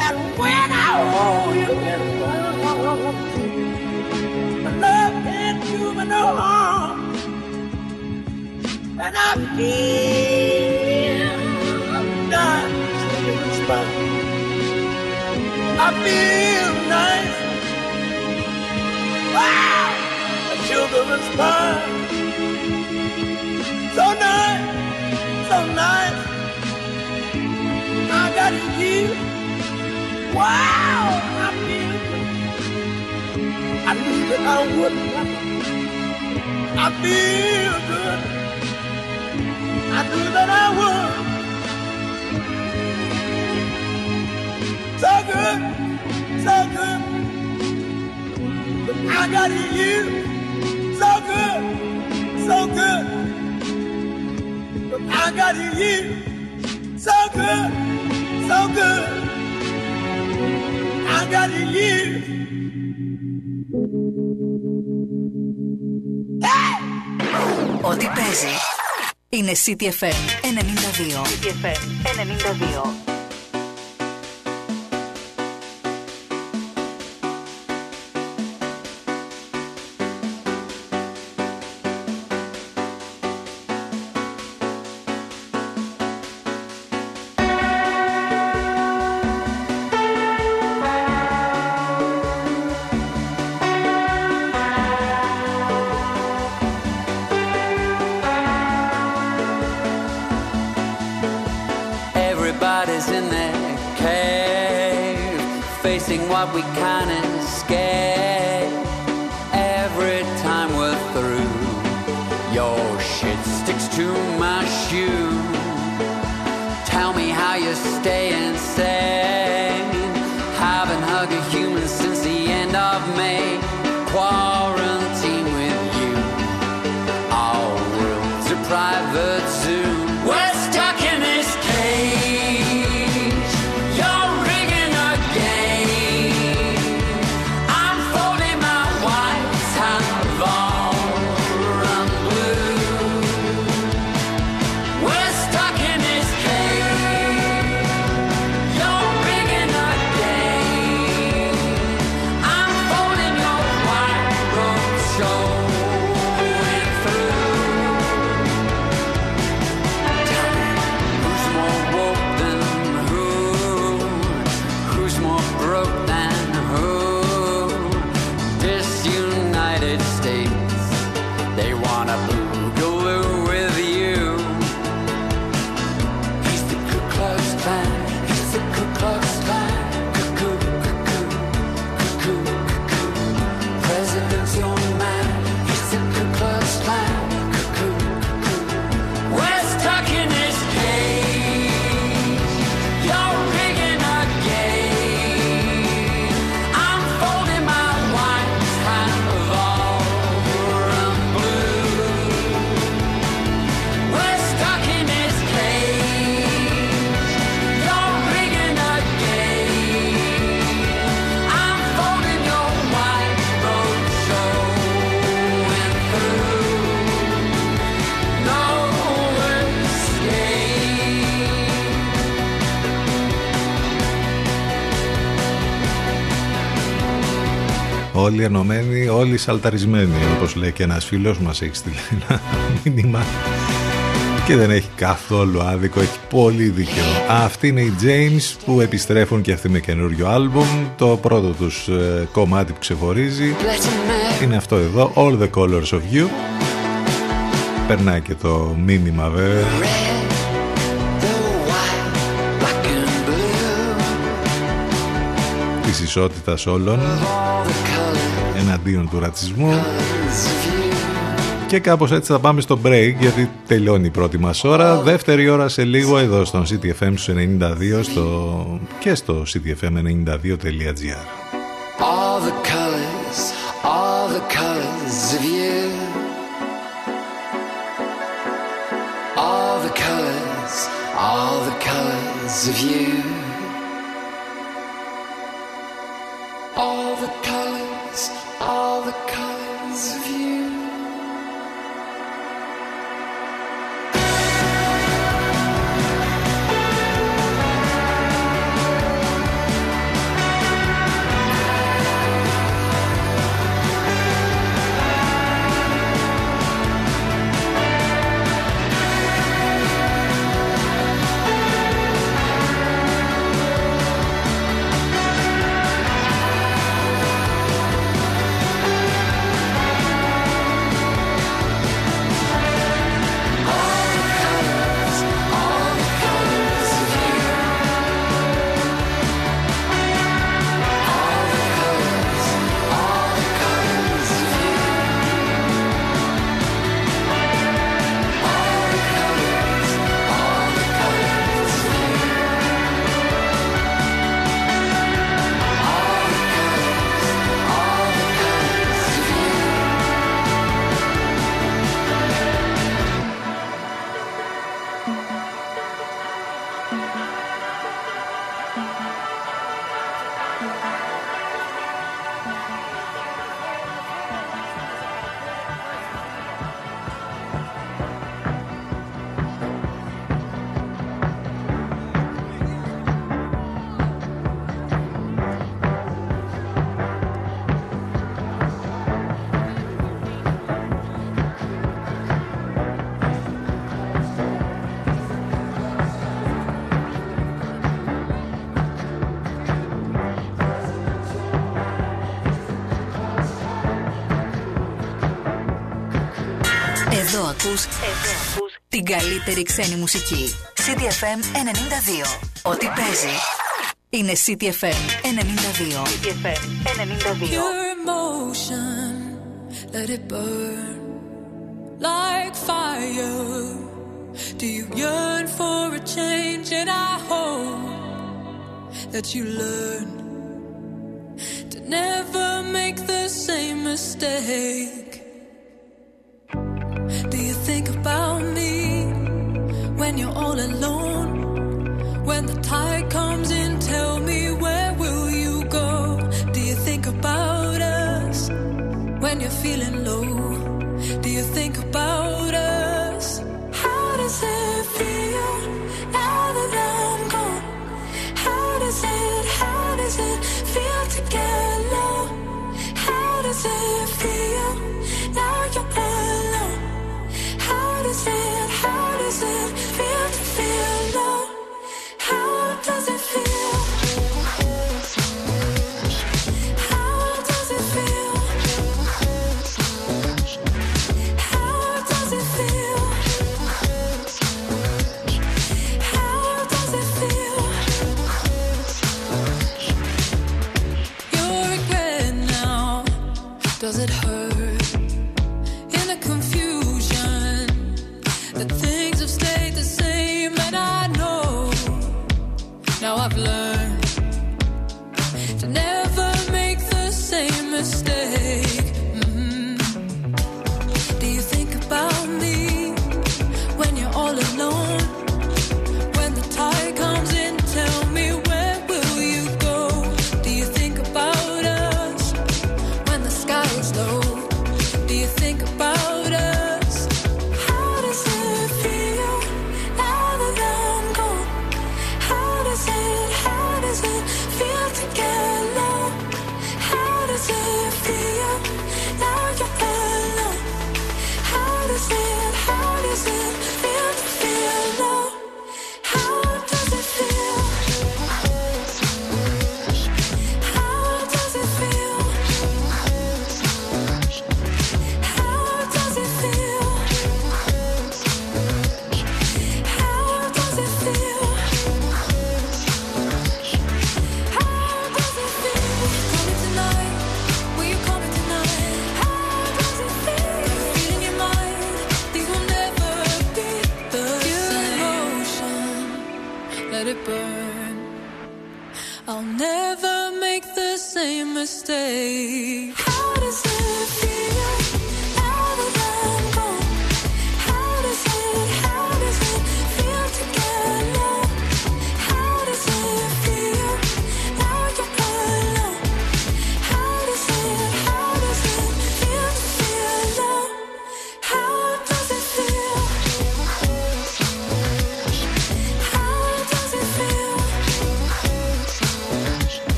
And when I hold you in my arms, my love can't do me no harm. And I feel nice. I feel nice. Wow, the children's fun. So nice, so nice. I got you. Wow, I feel good. I knew that I wouldn't happen. I feel good. I knew that I would. So good, so good. I got you. So good, so good. I got you. So good, so good. I got you. Hey! Ό,τι παίζει. Είναι City FM 92. City FM 92. What we can't escape. Every time we're through, your shit sticks to my shoe. Tell me how you're staying sane. Haven't hugged a human since the end of May. Quarantine with you. All rooms are private zoo. We're stuck in this cage. You're Όλοι ενωμένοι, όλοι σαλταρισμένοι, όπως λέει και ένας φίλος μας, έχει στείλει ένα μήνυμα και δεν έχει καθόλου άδικο, έχει πολύ δίκιο. Αυτοί είναι οι James που επιστρέφουν και αυτοί με καινούριο άλμπουμ. Το πρώτο τους κομμάτι που ξεχωρίζει είναι αυτό εδώ, All the Colors of You. Περνάει και το μήνυμα βέβαια. Της ισότητας όλων εναντίον του ρατσισμού. Και κάπως έτσι θα πάμε στο break, γιατί τελειώνει η πρώτη μας ώρα. Δεύτερη ώρα σε λίγο εδώ στον City FM 92 και στο cityfm92.gr. All the colors of you, all the colors of you, all the colors of you. Εδώ ακούς την καλύτερη ξένη μουσική. City FM 92. Ό,τι παίζει είναι City FM 92. City FM 92. Pure emotion, let it burn like fire. Do you yearn for a change? And I hope that you learn to never make the same mistake. Feeling low, do you think about us? How does it feel now that I'm gone? How does it feel to get low? How does it feel now you're alone? How does it feel to feel?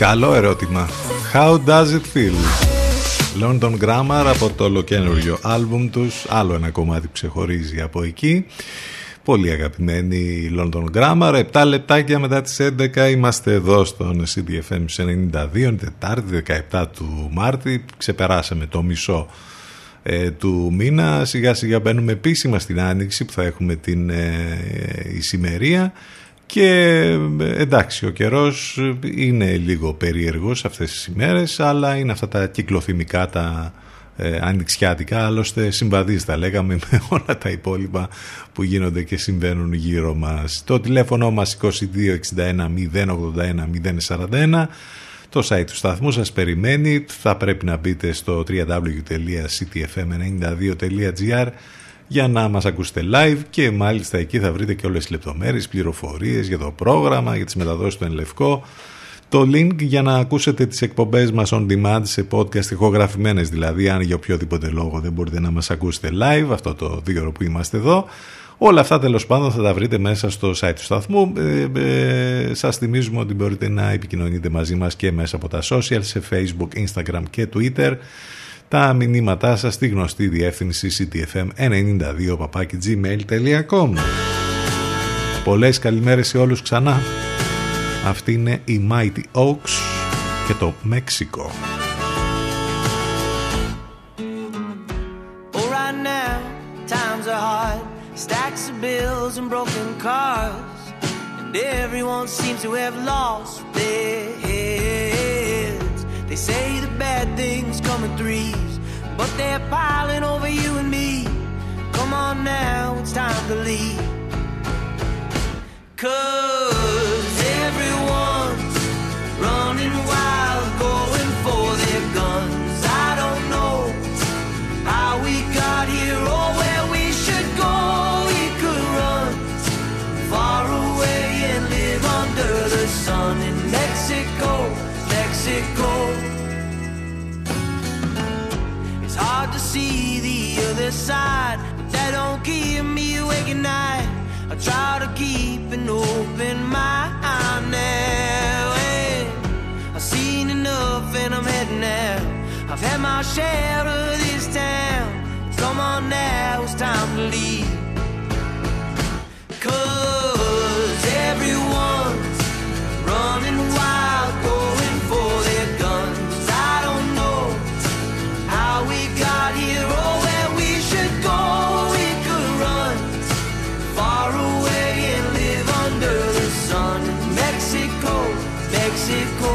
Καλό ερώτημα. How does it feel? London Grammar από το ολοκαίνουργιο άλμπουμ τους. Άλλο ένα κομμάτι που ξεχωρίζει από εκεί. Πολύ αγαπημένη London Grammar. 7 λεπτάκια μετά τις 11 είμαστε εδώ στον City FM 92, Τετάρτη 17 του Μάρτη. Ξεπεράσαμε το μισό του μήνα. Σιγά σιγά μπαίνουμε επίσημα στην Άνοιξη που θα έχουμε την ησημερία. Και εντάξει, ο καιρός είναι λίγο περίεργος αυτές τις ημέρες, αλλά είναι αυτά τα κυκλοθυμικά, τα ανοιξιάτικα, άλλωστε συμβαδίζει, τα λέγαμε, με όλα τα υπόλοιπα που γίνονται και συμβαίνουν γύρω μας. Το τηλέφωνο μας 2261 081 041, το site του σταθμού σας περιμένει, θα πρέπει να μπείτε στο www.cityfm92.gr για να μας ακούσετε live, και μάλιστα εκεί θα βρείτε και όλες τις λεπτομέρειες, πληροφορίες για το πρόγραμμα, για τις μεταδόσεις του Ελευκό, το link για να ακούσετε τις εκπομπές μας on demand σε podcast, ηχογραφημένες δηλαδή, αν για οποιοδήποτε λόγο δεν μπορείτε να μας ακούσετε live αυτό το 2ωρο που είμαστε εδώ. Όλα αυτά τέλος πάντων θα τα βρείτε μέσα στο site του σταθμού. Σας θυμίζουμε ότι μπορείτε να επικοινωνείτε μαζί μας και μέσα από τα social, σε Facebook, Instagram και Twitter. Τα μηνύματά σας στη γνωστή διεύθυνση ctfm92@gmail.com. Πολλές καλημέρες σε όλους ξανά. Αυτή είναι η Mighty Oaks και το Μέξικο. They say the bad things come in threes, but they're piling over you and me. Come on now, it's time to leave. 'Cause everyone's running wild, going for their guns. I don't know how we got here or where we should go. We could run far away and live under the sun in Mexico, Mexico. It's hard to see the other side, but that don't keep me awake at night. I try to keep an open mind now, and I've seen enough and I'm heading out. I've had my share of this town. Come on now, it's time to leave. 'Cause everyone's running wild, going for their guns. I don't know how we got here or where we should go. We could run far away and live under the sun in Mexico, Mexico.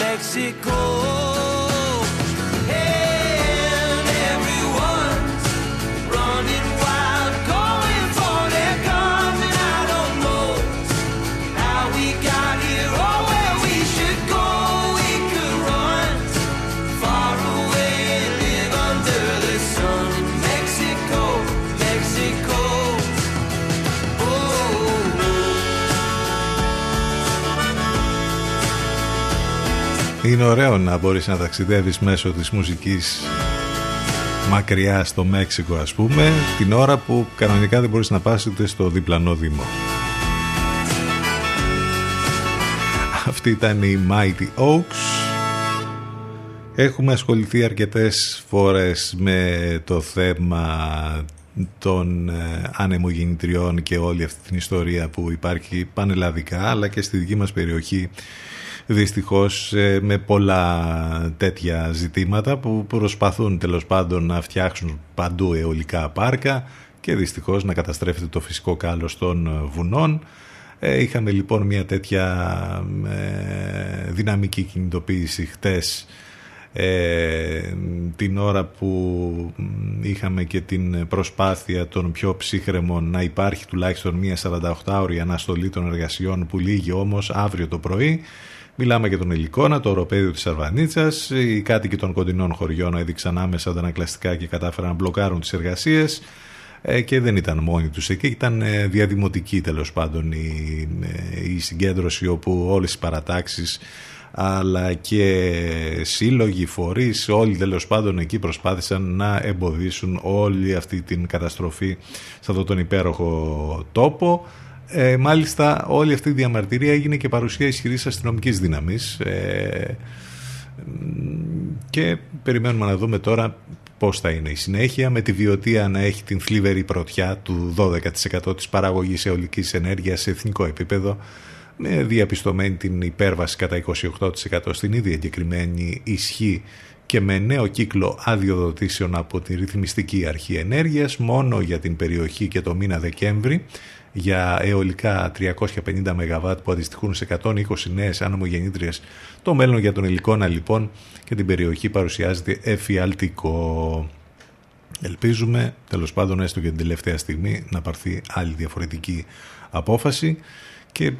Mexico, Mexico. Είναι ωραίο να μπορείς να ταξιδεύεις μέσω της μουσικής μακριά στο Μέξικο, ας πούμε, την ώρα που κανονικά δεν μπορείς να πας ούτε στο διπλανό δήμο. Αυτή ήταν η Mighty Oaks. Έχουμε ασχοληθεί αρκετές φορές με το θέμα των ανεμογεννητριών και όλη αυτή την ιστορία που υπάρχει πανελλαδικά, αλλά και στη δική μας περιοχή δυστυχώς, με πολλά τέτοια ζητήματα που προσπαθούν τέλος πάντων να φτιάξουν παντού αιωλικά πάρκα και δυστυχώς να καταστρέφεται το φυσικό κάλος των βουνών. Είχαμε λοιπόν μια τέτοια δυναμική κινητοποίηση χτες την ώρα που είχαμε και την προσπάθεια των πιο ψύχρεμων να υπάρχει τουλάχιστον μία 48ωρη αναστολή των εργασιών που λύγει όμως αύριο το πρωί. Μιλάμε για τον Ελικόνα, το οροπέδιο της Αρβανίτσας. Οι κάτοικοι των κοντινών χωριών έδειξαν άμεσα αντανακλαστικά και κατάφεραν να μπλοκάρουν τις εργασίες. Και δεν ήταν μόνοι τους εκεί, ήταν διαδημοτική τέλος πάντων η συγκέντρωση, όπου όλες οι παρατάξεις αλλά και σύλλογοι, φορείς, όλοι τέλος πάντων εκεί προσπάθησαν να εμποδίσουν όλη αυτή την καταστροφή σε αυτόν τον υπέροχο τόπο. Μάλιστα όλη αυτή η διαμαρτυρία έγινε και παρουσία ισχυρής αστυνομικής δύναμης, και περιμένουμε να δούμε τώρα πώς θα είναι η συνέχεια, με τη Βιωτία να έχει την θλιβερή πρωτιά του 12% της παραγωγής αιωλικής ενέργειας σε εθνικό επίπεδο, με διαπιστωμένη την υπέρβαση κατά 28% στην ίδια εγκεκριμένη ισχύ και με νέο κύκλο αδειοδοτήσεων από τη Ρυθμιστική Αρχή Ενέργειας μόνο για την περιοχή και το μήνα Δεκέμβρη για αιωλικά 350 MW που αντιστοιχούν σε 120 νέες ανεμογεννήτριες. Το μέλλον για τον Ελικόνα λοιπόν και την περιοχή παρουσιάζεται εφιαλτικό. Ελπίζουμε τέλος πάντων έστω και την τελευταία στιγμή να πάρθει άλλη διαφορετική απόφαση. Και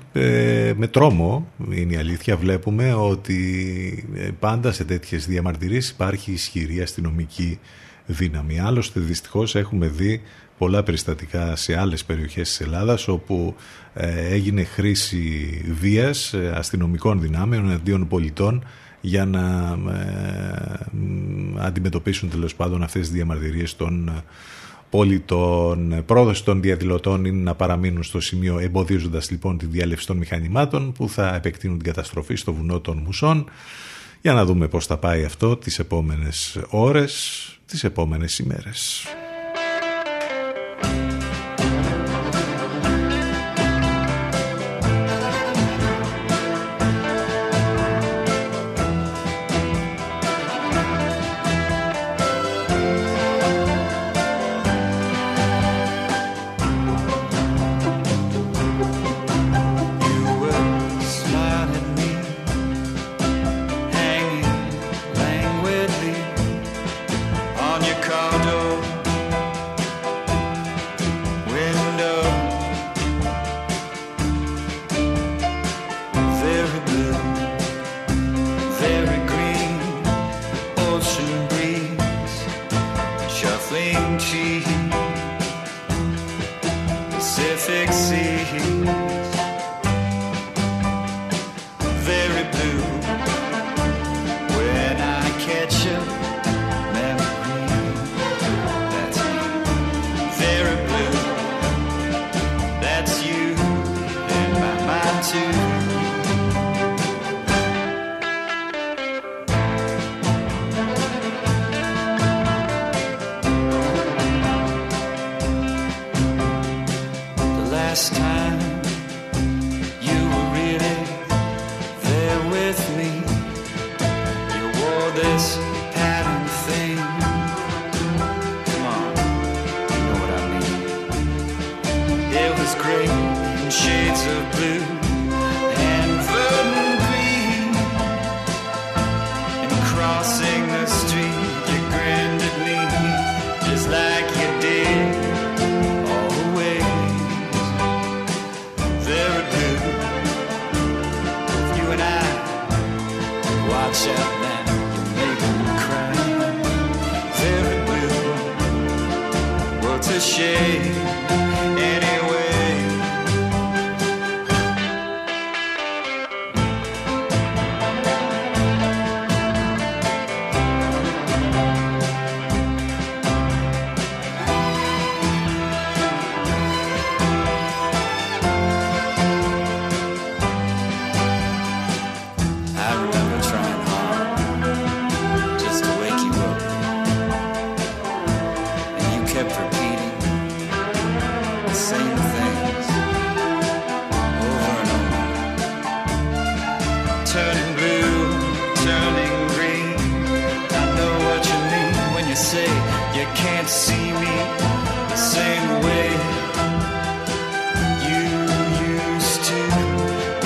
με τρόμο, είναι η αλήθεια, βλέπουμε ότι πάντα σε τέτοιες διαμαρτυρίες υπάρχει ισχυρή αστυνομική δύναμη. Άλλωστε δυστυχώς έχουμε δει πολλά περιστατικά σε άλλες περιοχές της Ελλάδας όπου έγινε χρήση βίας αστυνομικών δυνάμεων αντίον πολιτών για να αντιμετωπίσουν τέλος πάντων αυτές τις διαμαρτυρίες των πολιτών. Πρόδοση των διαδηλωτών είναι να παραμείνουν στο σημείο, εμποδίζοντας λοιπόν τη διέλευση των μηχανημάτων που θα επεκτείνουν την καταστροφή στο βουνό των Μουσών. Για να δούμε πώς θα πάει αυτό τις επόμενες ώρες, τις επόμενες ημέρες.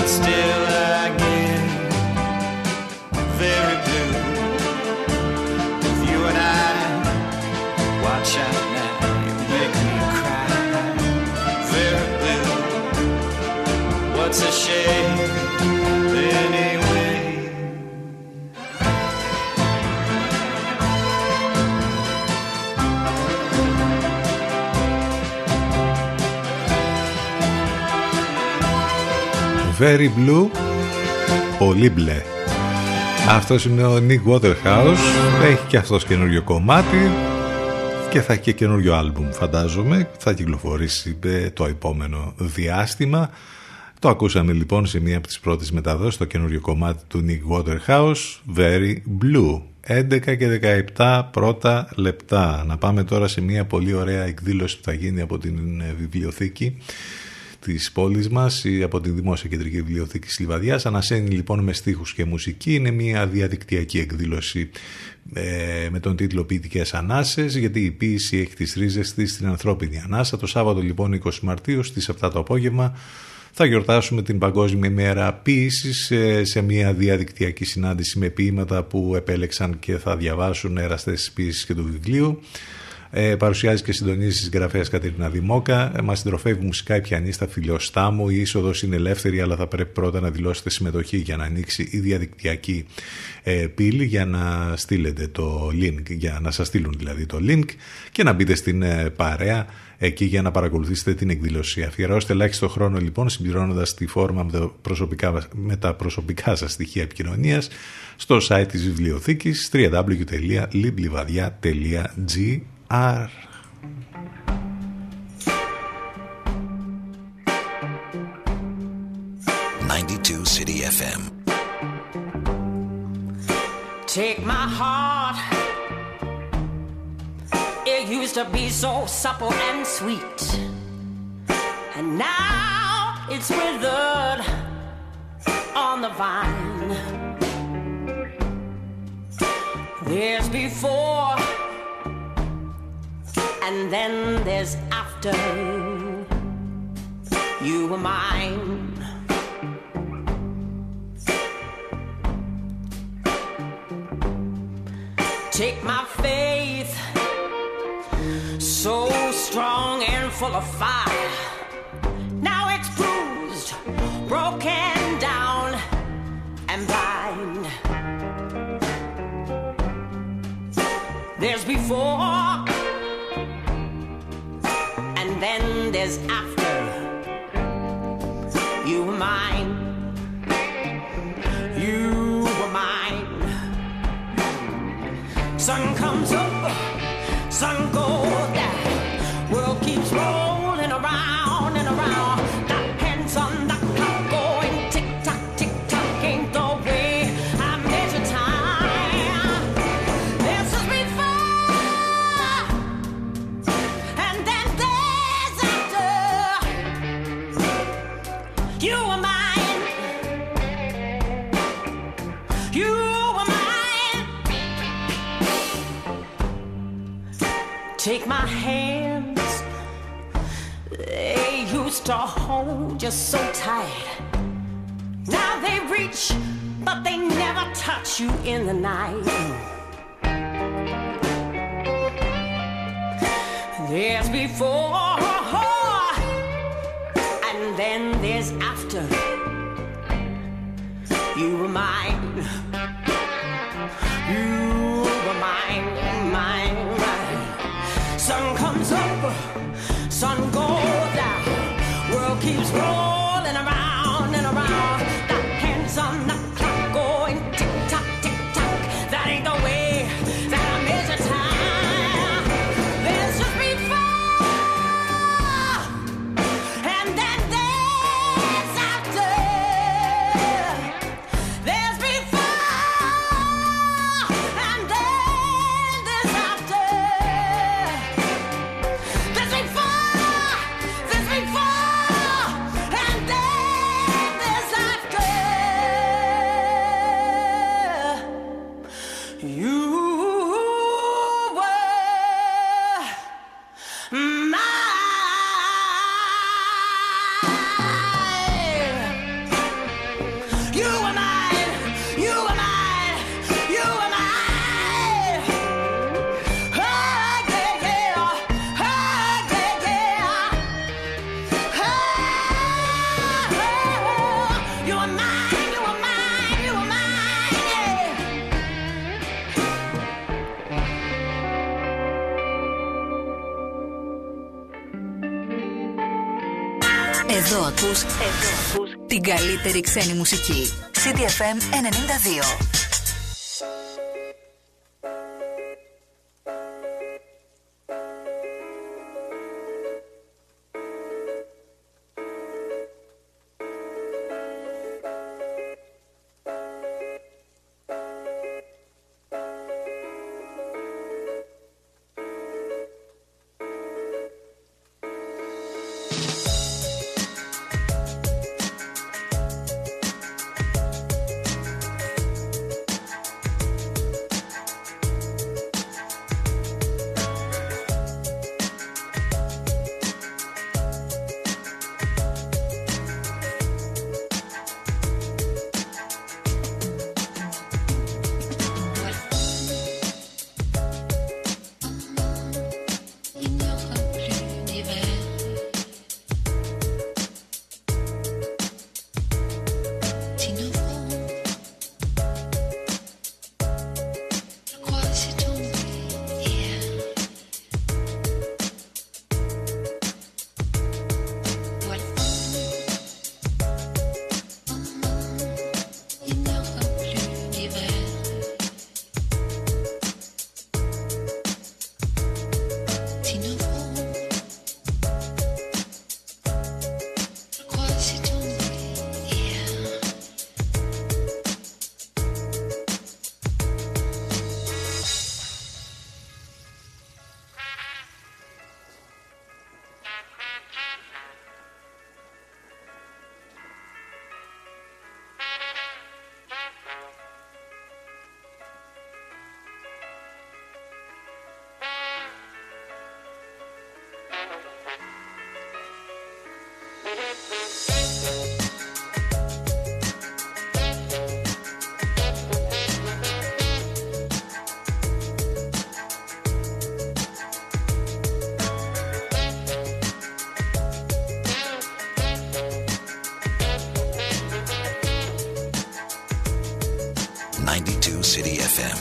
Still I get very blue. Very Blue, πολύ μπλε. Αυτός είναι ο Nick Waterhouse. Έχει και αυτός καινούριο κομμάτι και θα έχει και καινούριο άλμπουμ, φαντάζομαι. Θα κυκλοφορήσει το επόμενο διάστημα. Το ακούσαμε λοιπόν σε μία από τις πρώτες μεταδόσεις, το καινούριο κομμάτι του Nick Waterhouse, Very Blue. 11 και 17 πρώτα λεπτά. Να πάμε τώρα σε μία πολύ ωραία εκδήλωση που θα γίνει από την βιβλιοθήκη της πόλης μας, από τη Δημόσια Κεντρική Βιβλιοθήκη της Λιβαδιάς. Ανασένει λοιπόν με στίχους και μουσική. Είναι μια διαδικτυακή εκδήλωση με τον τίτλο «Ποιητικές Ανάσες», γιατί η ποίηση έχει τις ρίζες της στην ανθρώπινη ανάσα. Το Σάββατο λοιπόν 20 Μαρτίου στις 7 το απόγευμα θα γιορτάσουμε την Παγκόσμια ημέρα ποίησης σε μια διαδικτυακή συνάντηση με ποίηματα που επέλεξαν και θα διαβάσουν εραστές της ποίησης και του βιβλίου. Παρουσιάζει και συντονίζει τις γραφές Κατερίνα Δημόκα. Μας συντροφεύει μουσικά η πιανίστα Φιλιοστάμου. Η είσοδος είναι ελεύθερη, αλλά θα πρέπει πρώτα να δηλώσετε συμμετοχή για να ανοίξει η διαδικτυακή πύλη, για να στείλετε το link, για να σας στείλουν δηλαδή το link και να μπείτε στην παρέα εκεί για να παρακολουθήσετε την εκδήλωση. Αφιερώστε ελάχιστο χρόνο λοιπόν, συμπληρώνοντας τη φόρμα με τα προσωπικά σας στοιχεία επικοινωνίας στο site της βιβλιοθήκης www.liblivadia.gr. City FM. Take my heart. It used to be so supple and sweet, and now it's withered on the vine. There's before, and then there's after you were mine. Take my faith, so strong and full of fire, now it's bruised, broken down and blind. There's before, then there's after you were mine, you were mine. Sun comes up, sun goes down, world keeps rolling around and around. That hands on the clock going tick tock ain't the way I measure time. This is before, and then there. You were mine, you were mine. Take my hands, they used to hold you so tight, now they reach, but they never touch you in the night. There's before, and then there's after you were mine, you were mine, mine, mine. Sun comes up, sun goes down, world keeps rolling around and around. That hands on the clock going tick tock, that ain't the way that I measure time. There's just before, and then εδώ ακούς Την καλύτερη ξένη μουσική. City FM 92. City FM.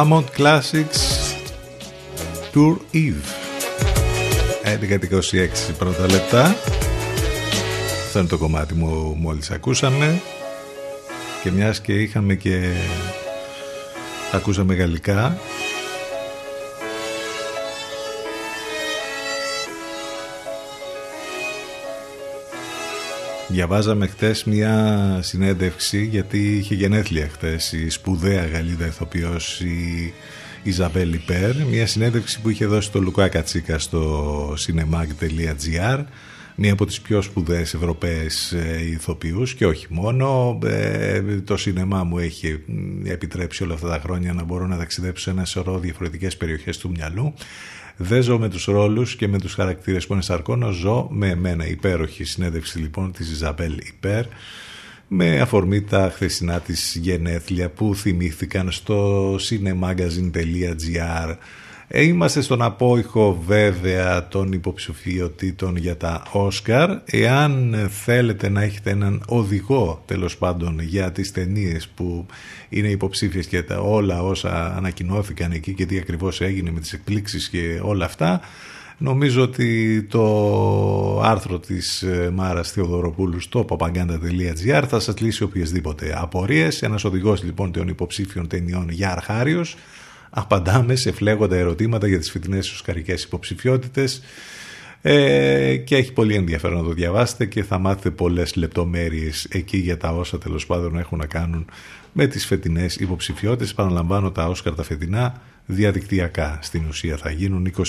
Hammond Classics Tour Eve 11:26 πρώτα λεπτά. Αυτό είναι το κομμάτι μου μόλις ακούσαμε. Και μιας και είχαμε και ακούσαμε γαλλικά, διαβάζαμε χτες μια συνέντευξη, γιατί είχε γενέθλια χτες η σπουδαία Γαλλίδα ηθοποιός η Ιζαμπέλ Υπέρ. Μια συνέντευξη που είχε δώσει το Λουκά Κατσίκα στο cinemak.gr μία από τις πιο σπουδαίες Ευρωπαίες ηθοποιούς και όχι μόνο. Το σινεμά μου έχει επιτρέψει όλα αυτά τα χρόνια να μπορώ να ταξιδέψω σε ένα σωρό διαφορετικές περιοχές του μυαλού. Δεν ζω με τους ρόλους και με τους χαρακτήρες που ενσαρκώνω, ζω με εμένα. Υπέροχη συνέντευξη λοιπόν της Ιζαμπέλ Υπέρ, με αφορμή τα χθεσινά της γενέθλια που θυμήθηκαν στο cinemagazine.gr. Είμαστε στον απόϊχο βέβαια των υποψηφιωτήτων για τα Όσκαρ. Εάν θέλετε να έχετε έναν οδηγό τέλος πάντων για τις ταινίες που είναι υποψήφιες και τα όλα όσα ανακοινώθηκαν εκεί και τι ακριβώς έγινε με τις εκπλήξεις και όλα αυτά, νομίζω ότι το άρθρο της Μάρας Θεοδωροπούλου στο papaganda.gr θα σας λύσει οποιασδήποτε απορίες. Ένας οδηγός λοιπόν των υποψήφιων ταινιών για αρχάριος. Απαντάμε σε φλέγοντα ερωτήματα για τις φετινές οσκαρικές υποψηφιότητες και έχει πολύ ενδιαφέρον να το διαβάσετε και θα μάθετε πολλές λεπτομέρειες εκεί για τα όσα τέλος πάντων έχουν να κάνουν με τις φετινές υποψηφιότητες. Παραλαμβάνω, τα Όσκαρ τα φετινά διαδικτυακά στην ουσία θα γίνουν 25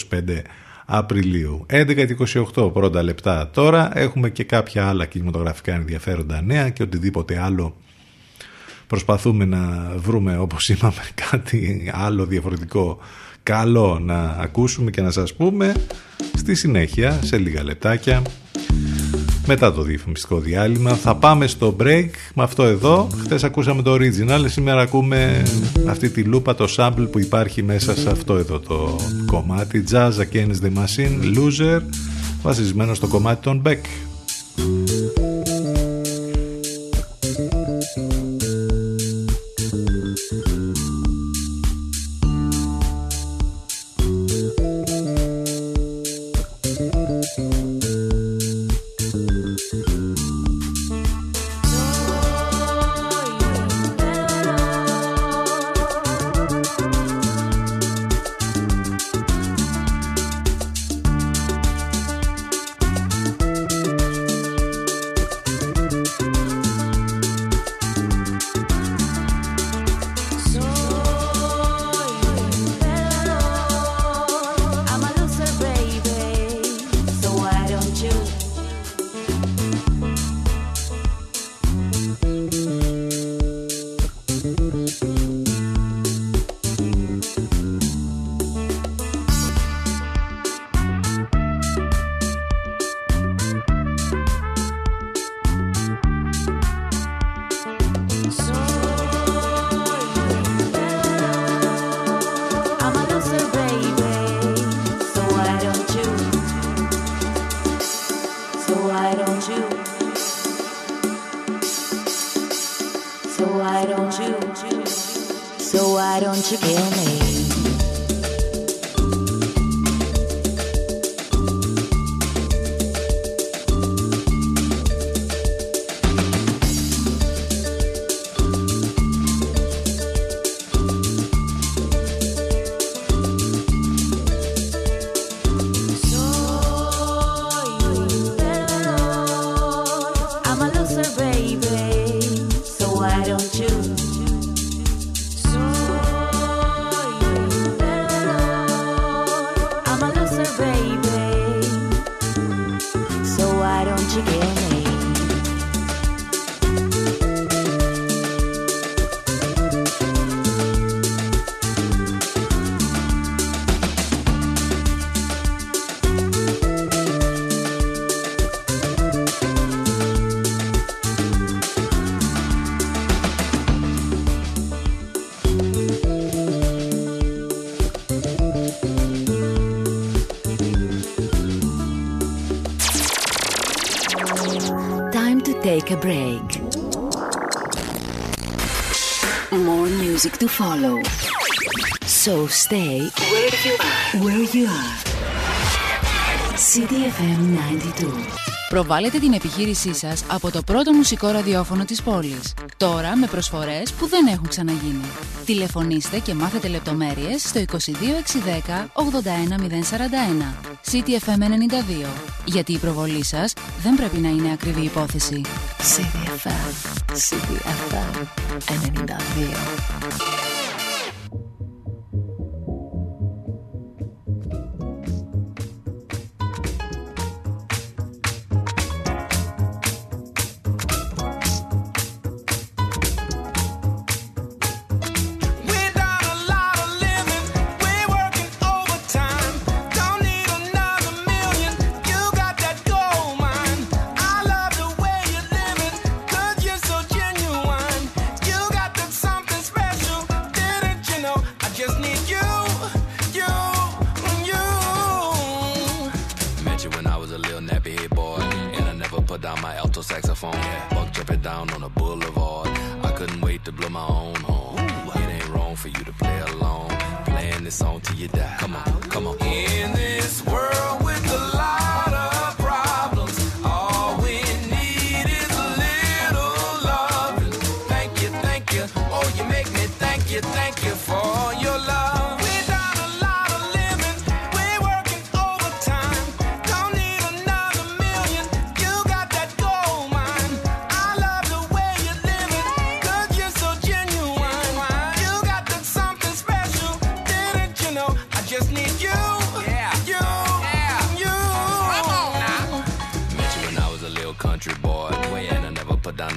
Απριλίου. 11:28 πρώτα λεπτά τώρα. Έχουμε και κάποια άλλα κινηματογραφικά ενδιαφέροντα νέα και οτιδήποτε άλλο. Προσπαθούμε να βρούμε, όπως είπαμε, κάτι άλλο διαφορετικό καλό να ακούσουμε και να σας πούμε στη συνέχεια, σε λίγα λεπτάκια, μετά το διαφημιστικό διάλειμμα. Θα πάμε στο break με αυτό εδώ. Χθες ακούσαμε το original, σήμερα ακούμε αυτή τη λούπα, το sample που υπάρχει μέσα σε αυτό εδώ το κομμάτι. Jazz Against the Machine, Loser, βασισμένο στο κομμάτι των Beck. Take a break. More music to follow. So stay where you are. City FM 92. Προβάλλετε την επιχείρησή σας από το πρώτο μουσικό ραδιόφωνο της πόλης. Τώρα με προσφορές που δεν έχουν ξαναγίνει. Τηλεφωνήστε και μάθετε λεπτομέρειες στο 22610 81041. City FM 92. Γιατί η προβολή σας δεν πρέπει να είναι ακριβή υπόθεση. CDFM 92. saxophone. Yeah. Buck jumping down on a boulevard. I couldn't wait to blow my own horn. Ooh. It ain't wrong for you to play along. Playing this song till you die. Come on, come on. In this world with a lot of problems, all we need is a little love. Thank you, thank you. Oh, you make me thank you for your love.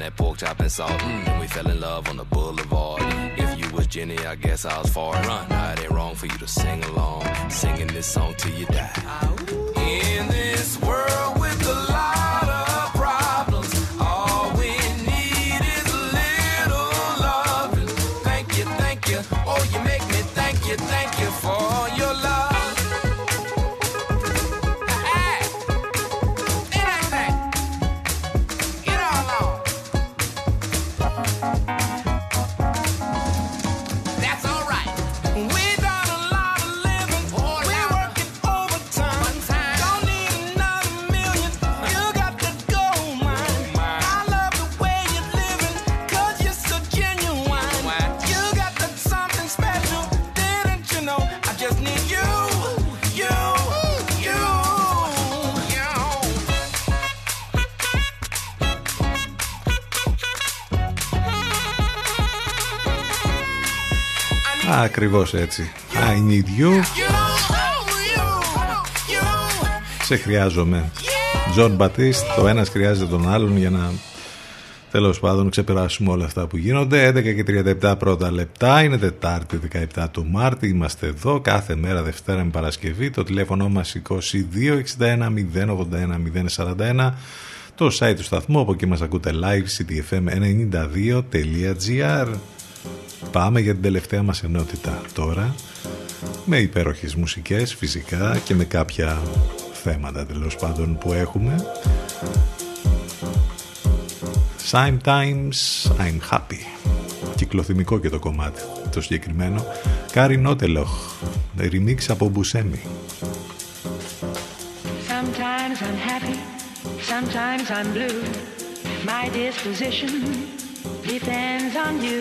That pork chop and salt, and we fell in love on the boulevard. If you was Jenny, I guess I was Forrest. Now it ain't wrong for you to sing along, singing this song till you die. In this world with a lot of problems, all we need is a little love. Thank you, thank you. Oh, you make me thank you for your love. Ακριβώς έτσι. I need you. Σε χρειάζομαι. Τζον Μπατίστ, το ένας χρειάζεται τον άλλον για να, τέλος πάντων, ξεπεράσουμε όλα αυτά που γίνονται. 11:37 πρώτα λεπτά. Είναι Τετάρτη 17 του Μάρτη. Είμαστε εδώ κάθε μέρα Δευτέρα με Παρασκευή. Το τηλέφωνο μας 2261 081 041. Το site του σταθμού, από εκεί μας ακούτε live, cityfm92.gr. Πάμε για την τελευταία μας ενότητα τώρα, με υπέροχες μουσικές φυσικά και με κάποια θέματα, τέλος πάντων, που έχουμε. Sometimes I'm happy. Κυκλοθυμικό και το κομμάτι το συγκεκριμένο. Κάρι Νότελοχ, remix από Μπουσέμι. Sometimes I'm happy, sometimes I'm blue. My disposition depends on you.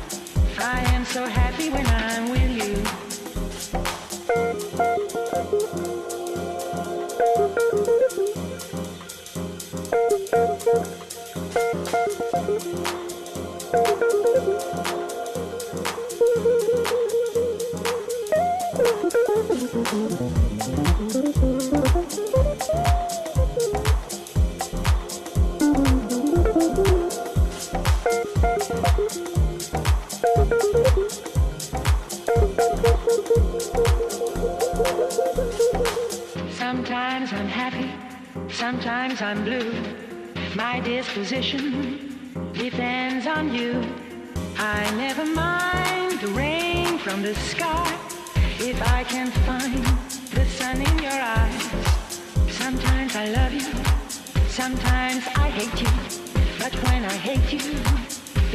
I am so happy when I'm with you. Sometimes I'm happy, sometimes I'm blue. My disposition depends on you. I never mind the rain from the sky if I can find the sun in your eyes. Sometimes I love you, sometimes I hate you. But when I hate you,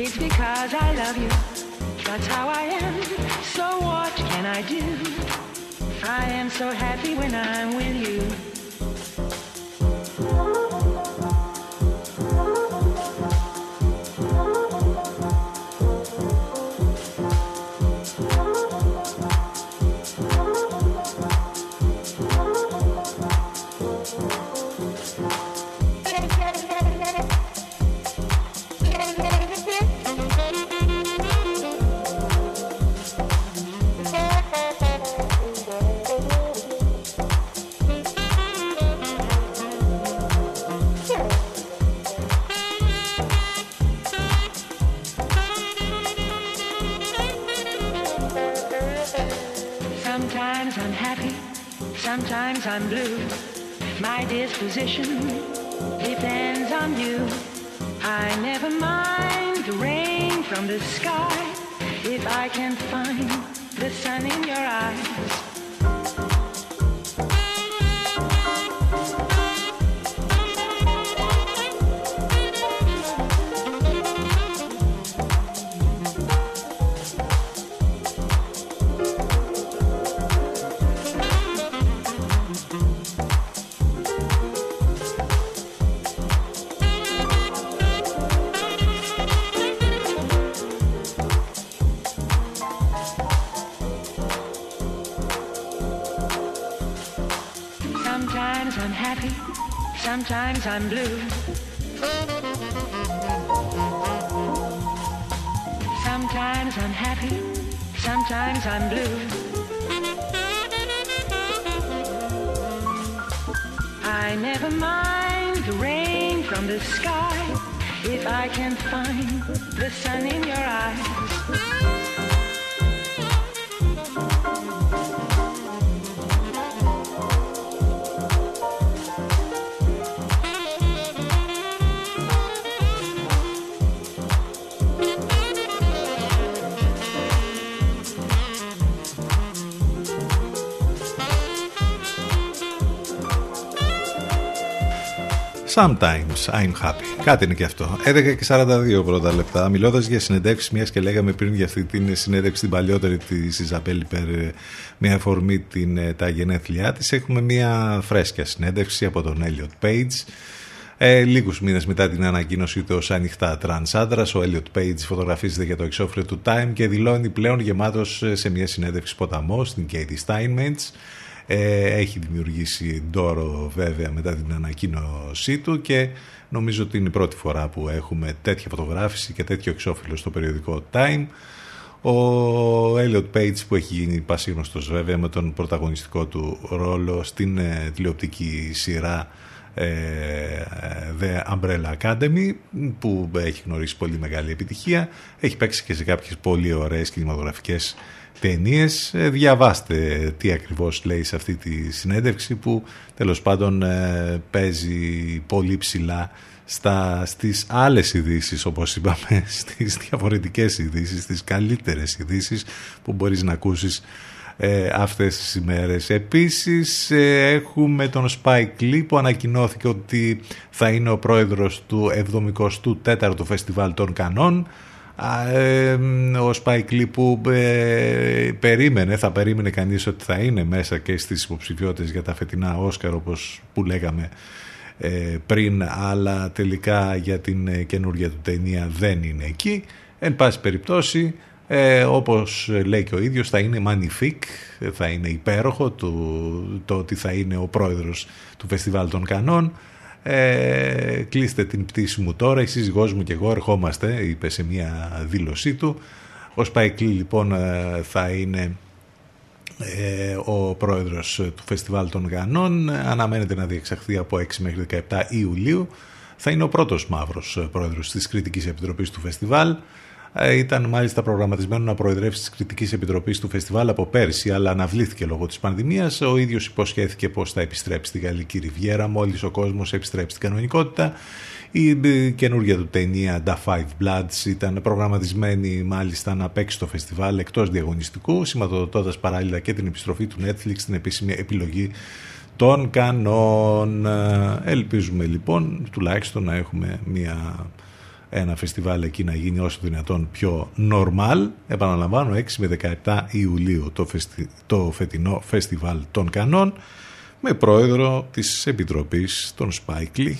it's because I love you. That's how I am, so what can I do? I am so happy when I'm with you. Sometimes I'm blue. My disposition depends on you. I never mind the rain from the sky if I can find the sun in your eyes. Sometimes I'm blue. Sometimes I'm happy. Sometimes I'm blue. I never mind the rain from the sky if I can find the sun in your eyes. Sometimes I'm happy. Κάτι είναι και αυτό. 11 και 42 πρώτα λεπτά. Μιλώντας για συνεντεύξεις, μιας και λέγαμε πριν για αυτή την συνέντευξη την παλιότερη της Ιζαμπέλ Υπέρ με αφορμή τα γενέθλιά της, έχουμε μια φρέσκια συνέντευξη από τον Elliot Page. Λίγους μήνες μετά την ανακοίνωσή του ως ανοιχτά τρανς άντρας, ο Elliot Page φωτογραφίζεται για το εξώφυλλο του Time και δηλώνει πλέον γεμάτος σε μια συνέντευξη ποταμό στην Katie Steinmetz. Έχει δημιουργήσει ντόρο βέβαια μετά την ανακοίνωσή του και νομίζω ότι είναι η πρώτη φορά που έχουμε τέτοια φωτογράφηση και τέτοιο εξώφυλλο στο περιοδικό Time. Ο Elliot Page που έχει γίνει πασίγνωστος βέβαια με τον πρωταγωνιστικό του ρόλο στην τηλεοπτική σειρά The Umbrella Academy που έχει γνωρίσει πολύ μεγάλη επιτυχία, έχει παίξει και σε κάποιες πολύ ωραίες κινηματογραφικές ταινίες. Διαβάστε τι ακριβώς λέει σε αυτή τη συνέντευξη που τέλος πάντων παίζει πολύ ψηλά στις άλλες ειδήσεις, όπως είπαμε, στις διαφορετικές ειδήσεις, στις καλύτερες ειδήσεις που μπορείς να ακούσεις αυτές τις ημέρες. Επίσης έχουμε τον Spike Lee που ανακοινώθηκε ότι θα είναι ο πρόεδρος του 74ου Φεστιβάλ των Καννών. Ο Spike Lee που θα περίμενε κανείς ότι θα είναι μέσα και στις υποψηφιότητες για τα φετινά Όσκαρ, όπως που λέγαμε πριν, αλλά τελικά για την καινούργια του ταινία δεν είναι εκεί. Εν πάση περιπτώσει, όπως λέει και ο ίδιος, θα είναι magnifique, θα είναι υπέροχο το ότι θα είναι ο πρόεδρος του Φεστιβάλ των Καννών. Κλείστε την πτήση μου τώρα, η σύζυγός μου και εγώ ερχόμαστε, είπε σε μια δήλωσή του. Ο Spike Lee λοιπόν θα είναι ο πρόεδρος του Φεστιβάλ των Καννών, αναμένεται να διεξαχθεί από 6 μέχρι 17 Ιουλίου. Θα είναι ο πρώτος μαύρος πρόεδρος της Κριτικής Επιτροπής του Φεστιβάλ. Ήταν μάλιστα προγραμματισμένο να προεδρεύσει της Κριτικής Επιτροπής του Φεστιβάλ από πέρσι, αλλά αναβλήθηκε λόγω της πανδημίας. Ο ίδιος υποσχέθηκε πως θα επιστρέψει στη Γαλλική Ριβιέρα μόλις ο κόσμος επιστρέψει στην κανονικότητα. Η καινούργια του ταινία Da Five Bloods ήταν προγραμματισμένη μάλιστα να παίξει στο φεστιβάλ εκτός διαγωνιστικού, σηματοδοτώντας παράλληλα και την επιστροφή του Netflix στην επίσημη επιλογή των Καννών. Ελπίζουμε λοιπόν τουλάχιστον να έχουμε ένα φεστιβάλ εκεί να γίνει όσο δυνατόν πιο normal. Επαναλαμβάνω, 6 με 17 Ιουλίου το φετινό Φεστιβάλ των Καννών με πρόεδρο της Επιτροπής τον Spike Lee.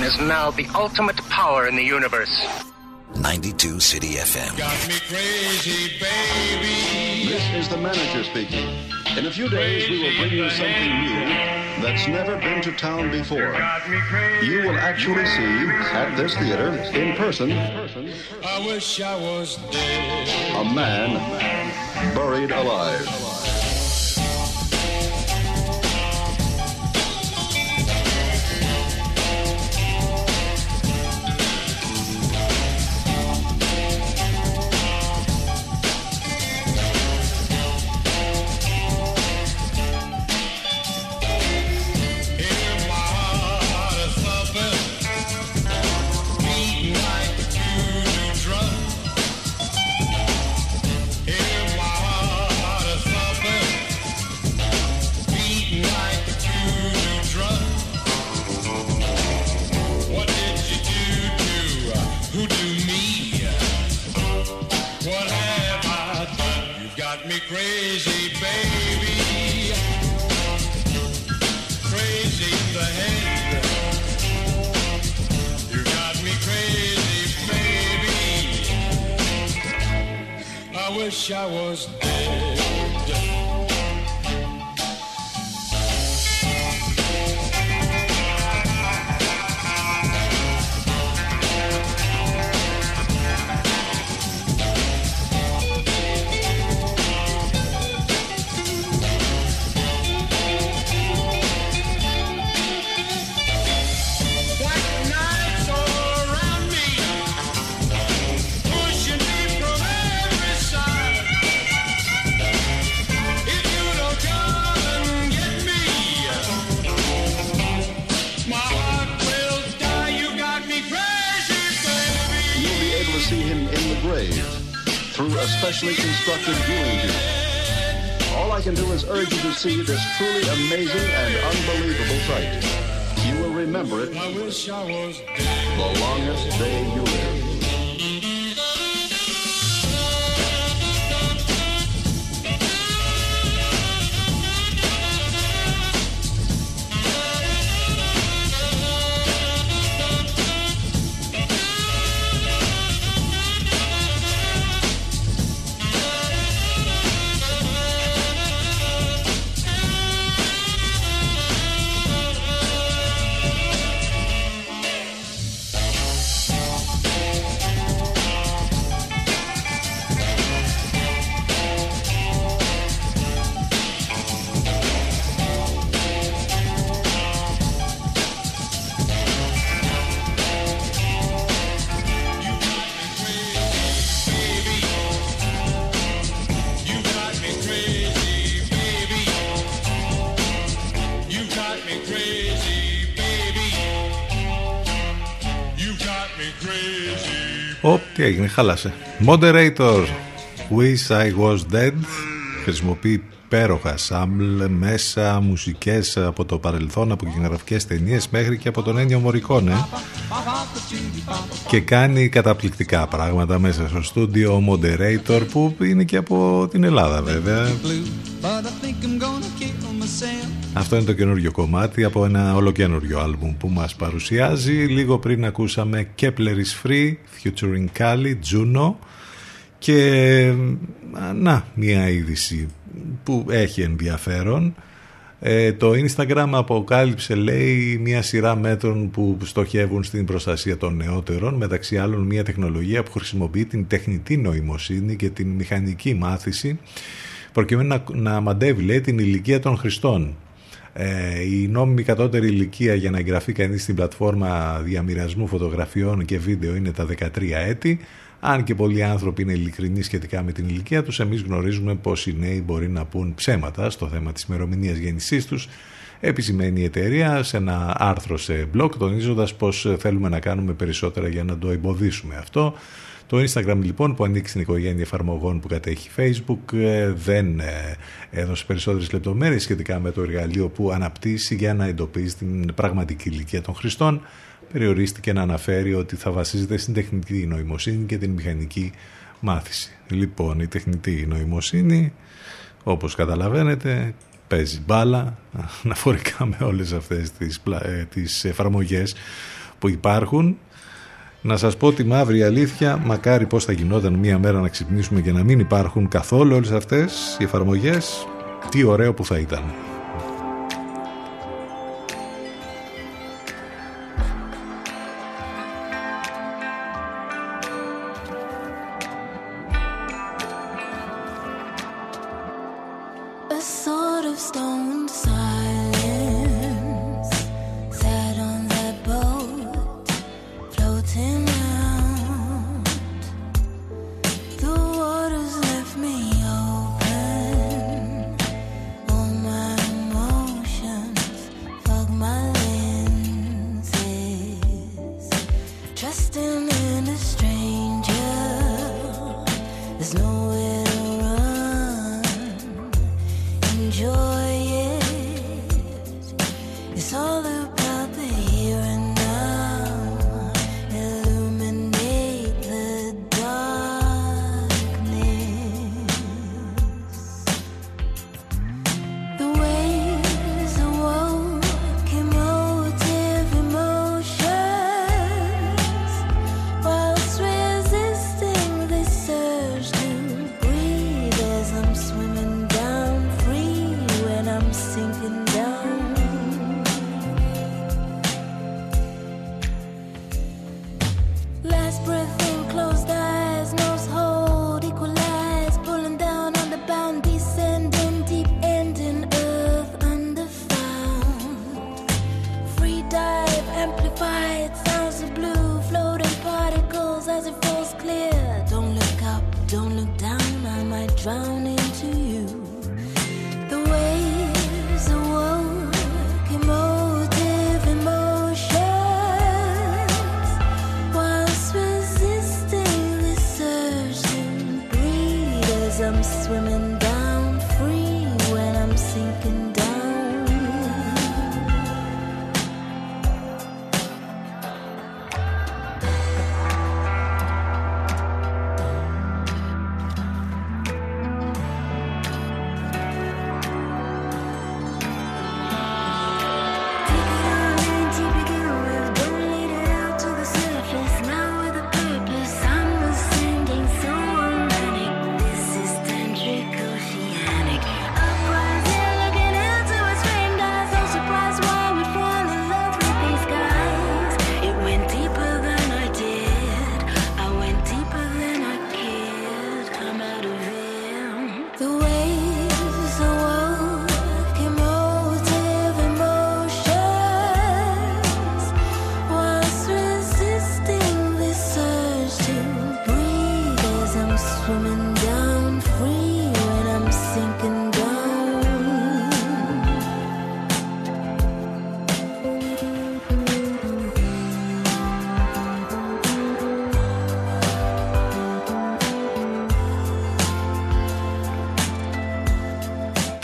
Is now the ultimate power in the universe. 92 City FM. Got me crazy, baby. This is the manager speaking. In a few days, we will bring you something new that's never been to town before. You will actually see at this theater in person. I wish I was dead. A man buried alive. I wish I was dead. through a specially constructed viewing tube. All I can do is urge you to see this truly amazing and unbelievable sight. You will remember it the longest day you live. Τι έγινε, χάλασε. Moderator, Wish I Was Dead. Χρησιμοποιεί υπέροχα σάμπλ μέσα, μουσικές από το παρελθόν, από κινηματογραφικές ταινίες μέχρι και από τον Ennio Morricone. Και κάνει καταπληκτικά πράγματα μέσα στο στούντιο. Moderator που είναι και από την Ελλάδα βέβαια. Αυτό είναι το καινούριο κομμάτι από ένα ολοκαινούριο άλμπουμ που μας παρουσιάζει. Λίγο πριν ακούσαμε Kepler is Free, featuring Kali, Juno. Και να, μια είδηση που έχει ενδιαφέρον. Το Instagram αποκάλυψε, λέει, μια σειρά μέτρων που στοχεύουν στην προστασία των νεότερων, μεταξύ άλλων μια τεχνολογία που χρησιμοποιεί την τεχνητή νοημοσύνη και την μηχανική μάθηση προκειμένου να μαντεύει, λέει, την ηλικία των χρηστών. Η νόμιμη κατώτερη ηλικία για να εγγραφεί κανείς στην πλατφόρμα διαμοιρασμού φωτογραφιών και βίντεο είναι τα 13 έτη. Αν και πολλοί άνθρωποι είναι ειλικρινοί σχετικά με την ηλικία τους, εμείς γνωρίζουμε πως οι νέοι μπορεί να πούν ψέματα στο θέμα της ημερομηνίας γέννησής τους. Επισημαίνει η εταιρεία σε ένα άρθρο σε blog, τονίζοντας πως θέλουμε να κάνουμε περισσότερα για να το εμποδίσουμε αυτό. Το Instagram, λοιπόν, που ανήκει στην οικογένεια εφαρμογών που κατέχει Facebook, δεν έδωσε περισσότερες λεπτομέρειες σχετικά με το εργαλείο που αναπτύσσει για να εντοπίζει την πραγματική ηλικία των χρηστών. Περιορίστηκε να αναφέρει ότι θα βασίζεται στην τεχνητή νοημοσύνη και την μηχανική μάθηση. Λοιπόν, η τεχνητή νοημοσύνη, όπως καταλαβαίνετε, παίζει μπάλα αναφορικά με όλες αυτές τις εφαρμογές που υπάρχουν. Να σας πω τη μαύρη αλήθεια, μακάρι πως θα γινόταν μία μέρα να ξυπνήσουμε και να μην υπάρχουν καθόλου όλες αυτές οι εφαρμογές. Τι ωραίο που θα ήταν. Nowhere to run, enjoy it.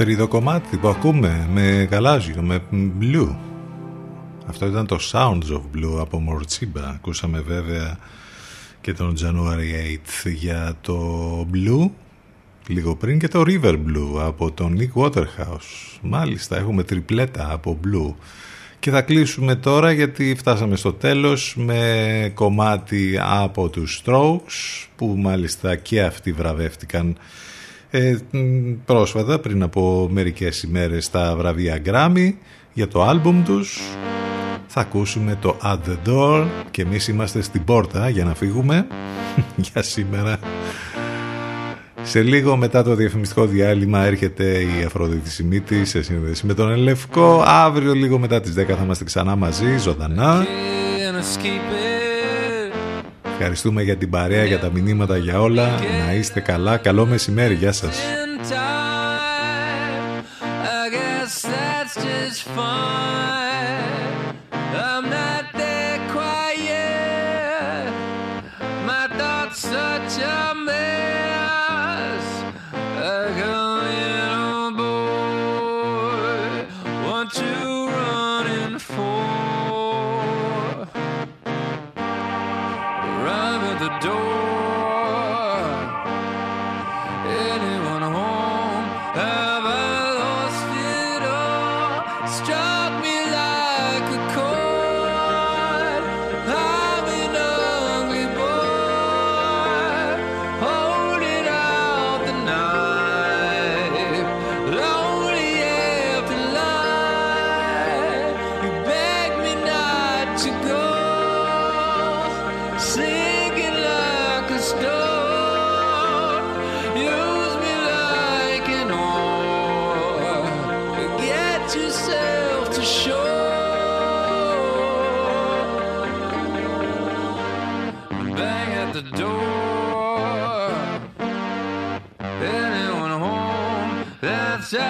τρίτο κομμάτι που ακούμε με γαλάζιο, με blue. Αυτό ήταν το Sounds of Blue από Μορτσίμπα. Ακούσαμε βέβαια και τον January 8 για το Blue λίγο πριν και το River Blue από τον Nick Waterhouse. Μάλιστα, έχουμε τριπλέτα από Blue. Και θα κλείσουμε τώρα, γιατί φτάσαμε στο τέλος, με κομμάτι από τους Strokes, που μάλιστα και αυτοί βραβεύτηκαν πρόσφατα, πριν από μερικές ημέρες, στα βραβεία Grammy για το άλμπουμ τους. Θα ακούσουμε το At The Door και εμείς είμαστε στην πόρτα για να φύγουμε για σήμερα. Σε λίγο μετά το διαφημιστικό διάλειμμα έρχεται η Αφροδίτη Σημίτη σε σύνδεση με τον Ελευκό. Αύριο λίγο μετά τις 10 θα είμαστε ξανά μαζί, ζωντανά. Ευχαριστούμε για την παρέα, για τα μηνύματα, για όλα. Να είστε καλά, καλό μεσημέρι, γεια σας.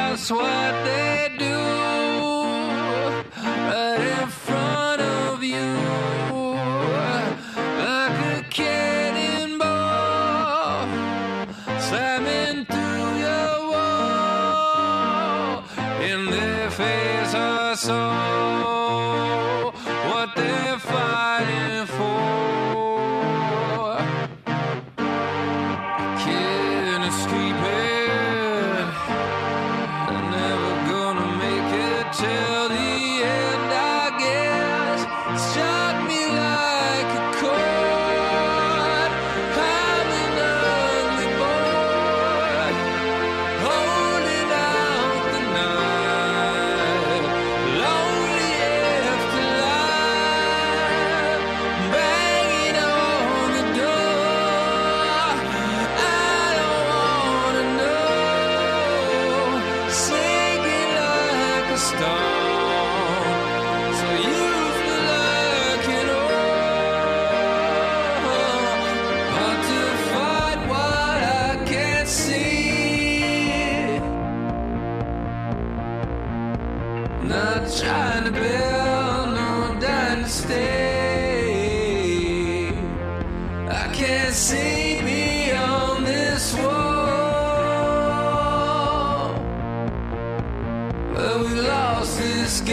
That's what they do right in front of you, like a cannonball slamming through your wall. In their face I saw what they're fighting for. A kid in a street bed, till the end, I guess. It struck me like a chord.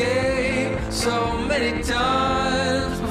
Game so many times before.